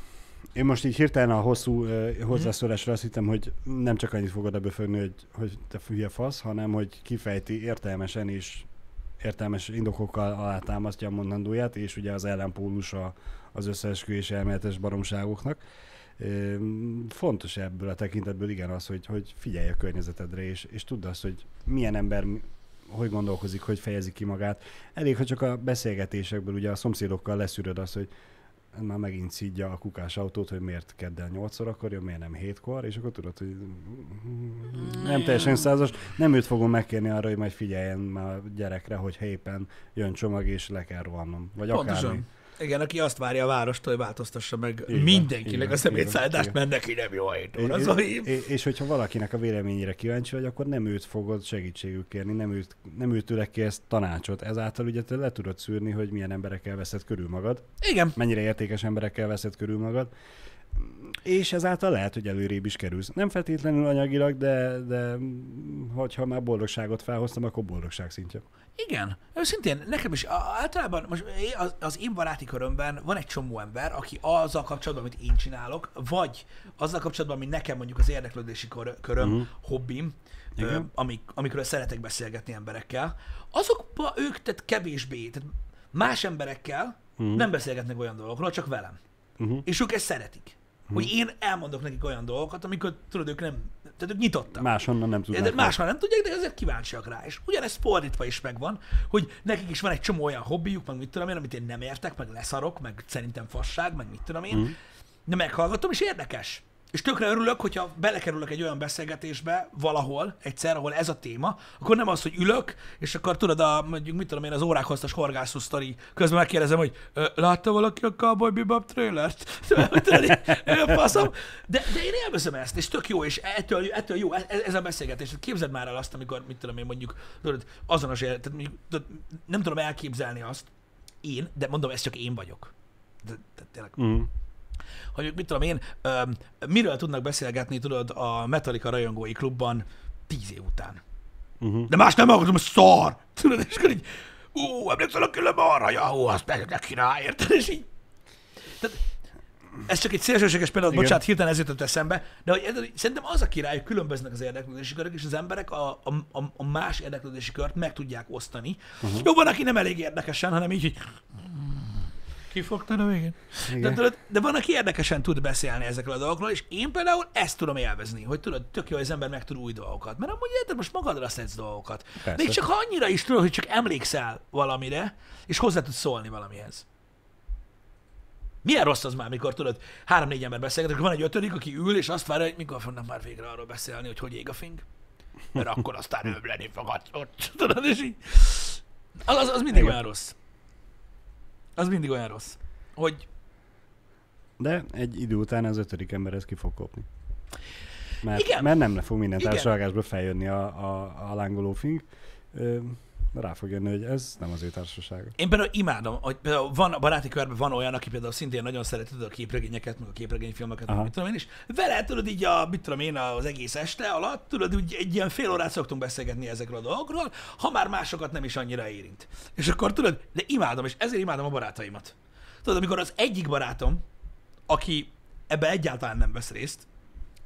Én most így hirtelen a hosszú uh, hozzászólásra azt hittem, hogy nem csak annyit fogod ebből hogy, hogy te hülye fasz, hanem hogy kifejti értelmesen és értelmes indokokkal alátámasztja a mondandóját, és ugye az ellenpólusa az összeesküvés elméletes baromságoknak. Uh, fontos ebből a tekintetből igen az, hogy, hogy figyelj a környezetedre, és, és tudd azt, hogy milyen ember hogy gondolkozik, hogy fejezi ki magát. Elég, ha csak a beszélgetésekből, ugye a szomszédokkal leszűröd azt, hogy már megint szidja a kukás autót, hogy miért kedden nyolcszor akkor jön, miért nem hétkor, és akkor tudod, hogy nem teljesen százas, nem őt fogom megkérni arra, hogy majd figyeljen már gyerekre, hogy éppen jön csomag, és le kell rohannom, vagy pontosan. Akármi. Igen, aki azt várja a várostól, hogy változtassa meg igen, mindenkinek igen, a személyszállítást, mert neki nem jó a hétón. És hogyha valakinek a véleményére kíváncsi vagy, akkor nem őt fogod segítségül kérni, nem őt, nem őtőlek ki ezt tanácsot. Ezáltal ugye te le tudod szűrni, hogy milyen emberekkel veszed körül magad. Igen. Mennyire értékes emberekkel veszed körül magad. És ezáltal lehet, hogy előrébb is kerülsz. Nem feltétlenül anyagilag, de, de hogyha már boldogságot felhoztam, akkor boldogság szintje. Igen. Őszintén, nekem is általában most az, az én baráti körömben van egy csomó ember, aki azzal kapcsolatban, amit én csinálok, vagy azzal kapcsolatban, ami nekem mondjuk az érdeklődési kör, köröm, uh-huh. hobbim, ö, amik, amikről szeretek beszélgetni emberekkel, azokban ők tehát kevésbé, tehát más emberekkel uh-huh. nem beszélgetnek olyan dolgokról, csak velem. Uh-huh. És ők ezt szeretik. Uh-huh. Hogy én elmondok nekik olyan dolgokat, amikor tudod, ők nem, tehát ők nyitottak. Máshonnan nem tudják. Máshonnan nem tudják, de azért kíváncsiak rá. És ugyanezt fordítva is megvan, hogy nekik is van egy csomó olyan hobbijuk, meg mit tudom én, amit én nem értek, meg leszarok, meg szerintem fasság, meg mit tudom én, uh-huh. de meghallgatom, és érdekes. És tökre örülök, hogyha belekerülök egy olyan beszélgetésbe valahol, egyszer, ahol ez a téma, akkor nem az, hogy ülök, és akkor tudod, a, mondjuk, mit tudom én, az órák hosszas horgászó sztori közben megkérdezem, hogy látta valaki a Cowboy Bebop trailert? Faszom. De, de én élvezem ezt, és tök jó, és ettől, ettől jó ez a beszélgetés. Képzeld már el azt, amikor, mit tudom én, mondjuk, tudod, azonos, tehát mondjuk, tudod, nem tudom elképzelni azt, én, de mondom, ez csak én vagyok. De, de tényleg... Mm. Hogy mit tudom én, um, miről tudnak beszélgetni, tudod, a Metallica rajongói klubban tíz év után. Uh-huh. De más nem hallgatom, szar! Tudod, és akkor így, ú, emlékszel a különben arra, ja, hú, azt meg neki ráérted, és így. Tehát Ez csak egy szélsőséges példa, bocsánat, hirtelen ez jutott eszembe, de hogy szerintem az a király, hogy különböznek az érdeklődési körök, és az emberek a, a, a más érdeklődési kört meg tudják osztani. Uh-huh. Jó, van, aki nem elég érdekesen, hanem így, hogy kifogtad a végén. De, de van, aki érdekesen tud beszélni ezekről a dolgokról, és én például ezt tudom élvezni, hogy tudod, tök jó, hogy az ember meg tud új dolgokat. Mert amúgy érted, most magadra szedsz dolgokat. Persze. Még csak ha annyira is tudod, hogy csak emlékszel valamire, és hozzá tudsz szólni valamihez. Milyen rossz az már, mikor tudod, három-négy ember beszélgetek, van egy ötödik, aki ül, és azt várja, hogy mikor fognak már végre arról beszélni, hogy hogy ég a fing. Mert akkor aztán öbleni fogadsz ott. Tudod, és így. Az, az, az mindig olyan rossz. Az mindig olyan rossz, hogy... De egy idő után az ötödik ember ez ki fog kopni. Mert, igen. Mert nem fog minden társaságásból feljönni a, a, a lángoló fing. Rá fog jönni, hogy ez nem az ő társasága. Én például imádom, hogy például van, a baráti körben van olyan, aki például szintén nagyon szereti a képregényeket, meg a képregényfilmeket, meg mit tudom én is. Vele tudod így a, mit tudom én, az egész este alatt, tudod, úgy egy ilyen fél órát szoktunk beszélgetni ezekről a dolgokról, ha már másokat nem is annyira érint. És akkor tudod, de imádom, és ezért imádom a barátaimat. Tudod, amikor az egyik barátom, aki ebbe egyáltalán nem vesz részt,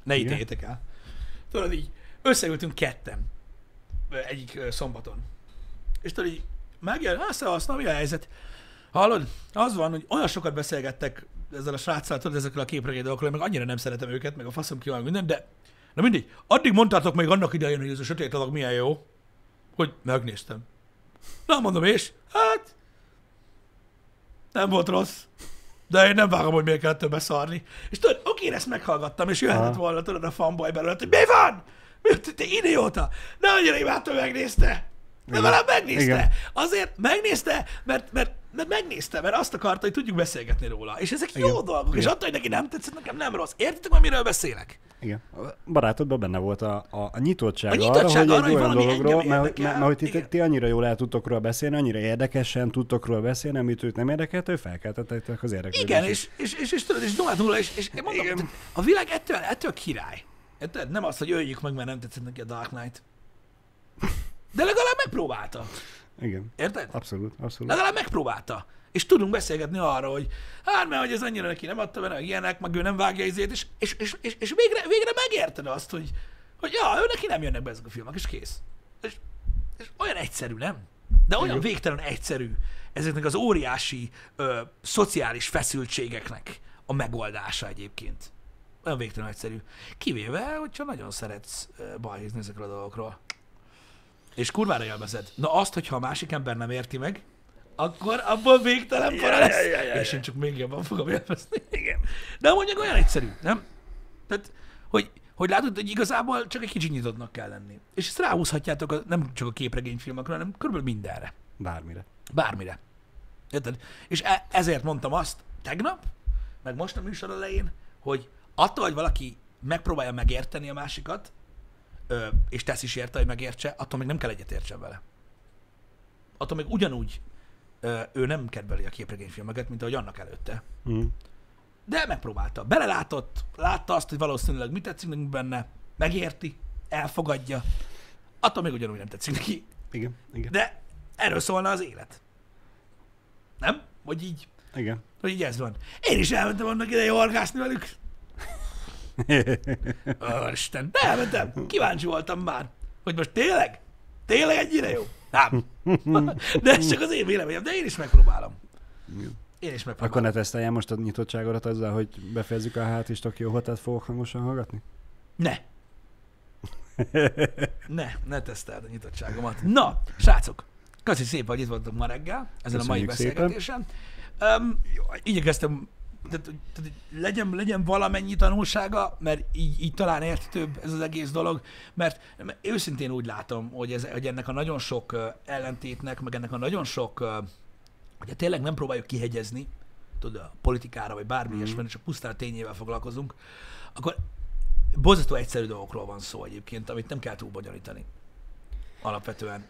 ne ítéljétek el, tudod, így összeültünk ketten egyik szombaton. És tudod így, megjön, azt használ, mi a helyzet? Hallod, az van, hogy olyan sokat beszélgettek ezzel a sráccal, tudod, ezekről a képregény dolgokról, meg annyira nem szeretem őket, meg a faszom ki van minden, de na mindig, addig mondtátok még annak idején, hogy ez a sötét adag milyen jó, hogy megnéztem. Na, mondom, és? Hát, nem volt rossz, de én nem vágom, hogy miért kellett többbe szarni. És tudod, oké, én ezt meghallgattam, és jöhetett volna, tudod, a fanboy belőle, hogy mi van? Miért te idióta? Ne annyira imádtam, megnézte. De valami megnézte. Igen. Azért megnézte, mert, mert, mert megnézte, mert azt akarta, hogy tudjuk beszélgetni róla. És ezek igen. Jó dolgok, igen. És attól, hogy neki nem tetszett, nekem nem rossz. Értitek már, miről beszélek? Igen. Barátodban benne volt a, a, a nyitottság, a nyitottság arra, arra, hogy egy olyan dologról, mert, mert, mert ti, ti annyira jól el tudtok róla beszélni, annyira érdekesen tudtok róla beszélni, amit őt nem érdekelt, ő felkeltettek az érdeklődést. Igen, és, és, és, és tudod, és nulla nulla, és, és mondom, igen. A világ ettől, ettől király. Ettől nem az, hogy öljük meg, mert nem tetszett neki a Dark Knight. De legalább megpróbálta. Igen. Érted? Abszolút, abszolút. Legalább megpróbálta. És tudunk beszélgetni arra, hogy hát, mert hogy ez annyira neki nem adta benne, meg ilyenek, meg ő nem vágja izét, és, és, és, és, és végre, végre megérted azt, hogy, hogy ja, ő neki nem jönnek be ezek a filmek, és kész. És, és olyan egyszerű, nem? De olyan igen. Végtelen egyszerű ezeknek az óriási ö, szociális feszültségeknek a megoldása egyébként. Olyan végtelen egyszerű. Kivéve, hogyha nagyon szeretsz balhézni ezekről a dolgokról. És kurvára jelmezed. Na azt, hogyha a másik ember nem érti meg, akkor abból végtelen para lesz. Yeah, yeah, yeah, yeah. És én csak még jobban fogom jelmezni. Igen. De mondjuk olyan egyszerű, nem? Tehát, hogy, hogy látod, hogy igazából csak egy kicsit nyitottnak kell lenni. És ezt ráhúzhatjátok a, nem csak a képregényfilmekre, hanem körülbelül mindenre. Bármire. Bármire. Érted? És ezért mondtam azt tegnap, meg most a műsor elején, hogy attól, hogy valaki megpróbálja megérteni a másikat, és tesz is érte, hogy megértse, attól még nem kell egyetértsen vele. Attól még ugyanúgy ő nem kedveli a képregényfilmeket, mint ahogy annak előtte. Mm. De megpróbálta. Belelátott, látta azt, hogy valószínűleg mi tetszik nekünk benne, megérti, elfogadja. Attól még ugyanúgy nem tetszik neki. Igen, igen. De erről szólna az élet. Nem? Hogy így, igen. Hogy így ez van. Én is elmentem annak idején horgászni velük. Isten, de elmentem, kíváncsi voltam már, hogy most tényleg, tényleg ennyire jó? Nem. De ez csak az én véleményem, de én is megpróbálom. Én is megpróbálom. Akkor ne teszteljál most a nyitottságodat azzal, hogy befejezzük a hát és Tokió Hotelt fogok hangosan hallgatni? Ne. Ne, ne teszteld a nyitottságomat. Na, srácok, köszi szépen, hogy itt voltunk ma reggel, ezen köszönjük a mai beszélgetésen. Um, igyekeztem Tehát, tehát legyen, legyen valamennyi tanulsága, mert így, így talán érthetőbb ez az egész dolog, mert, mert őszintén úgy látom, hogy, ez, hogy ennek a nagyon sok ellentétnek, meg ennek a nagyon sok, hogyha tényleg nem próbáljuk kihegyezni, tudod, a politikára, vagy bármi ilyesmi, mm-hmm. csak pusztán a tényével foglalkozunk, akkor borzasztó egyszerű dolgokról van szó egyébként, amit nem kell túl bonyolítani. Alapvetően.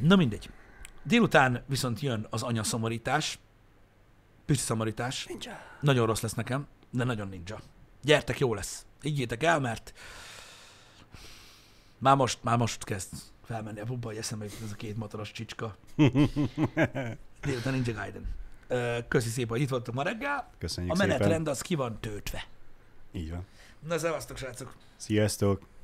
Na mindegy. Délután viszont jön az anyaszomorítás, Püszi szomorítás. Ninja. Nagyon rossz lesz nekem, de nagyon ninja. Gyertek, jó lesz. Higgyétek el, mert már most, már most kezd felmenni a pubba, hogy eszembe jut ez a két motoros csicska. Délután Ninja Gaiden. Köszi szépen, hogy itt voltatok ma reggel. Köszönjük szépen. A menetrend szépen. Az ki van töltve. Így van. Na, szevasztok, srácok. Sziasztok.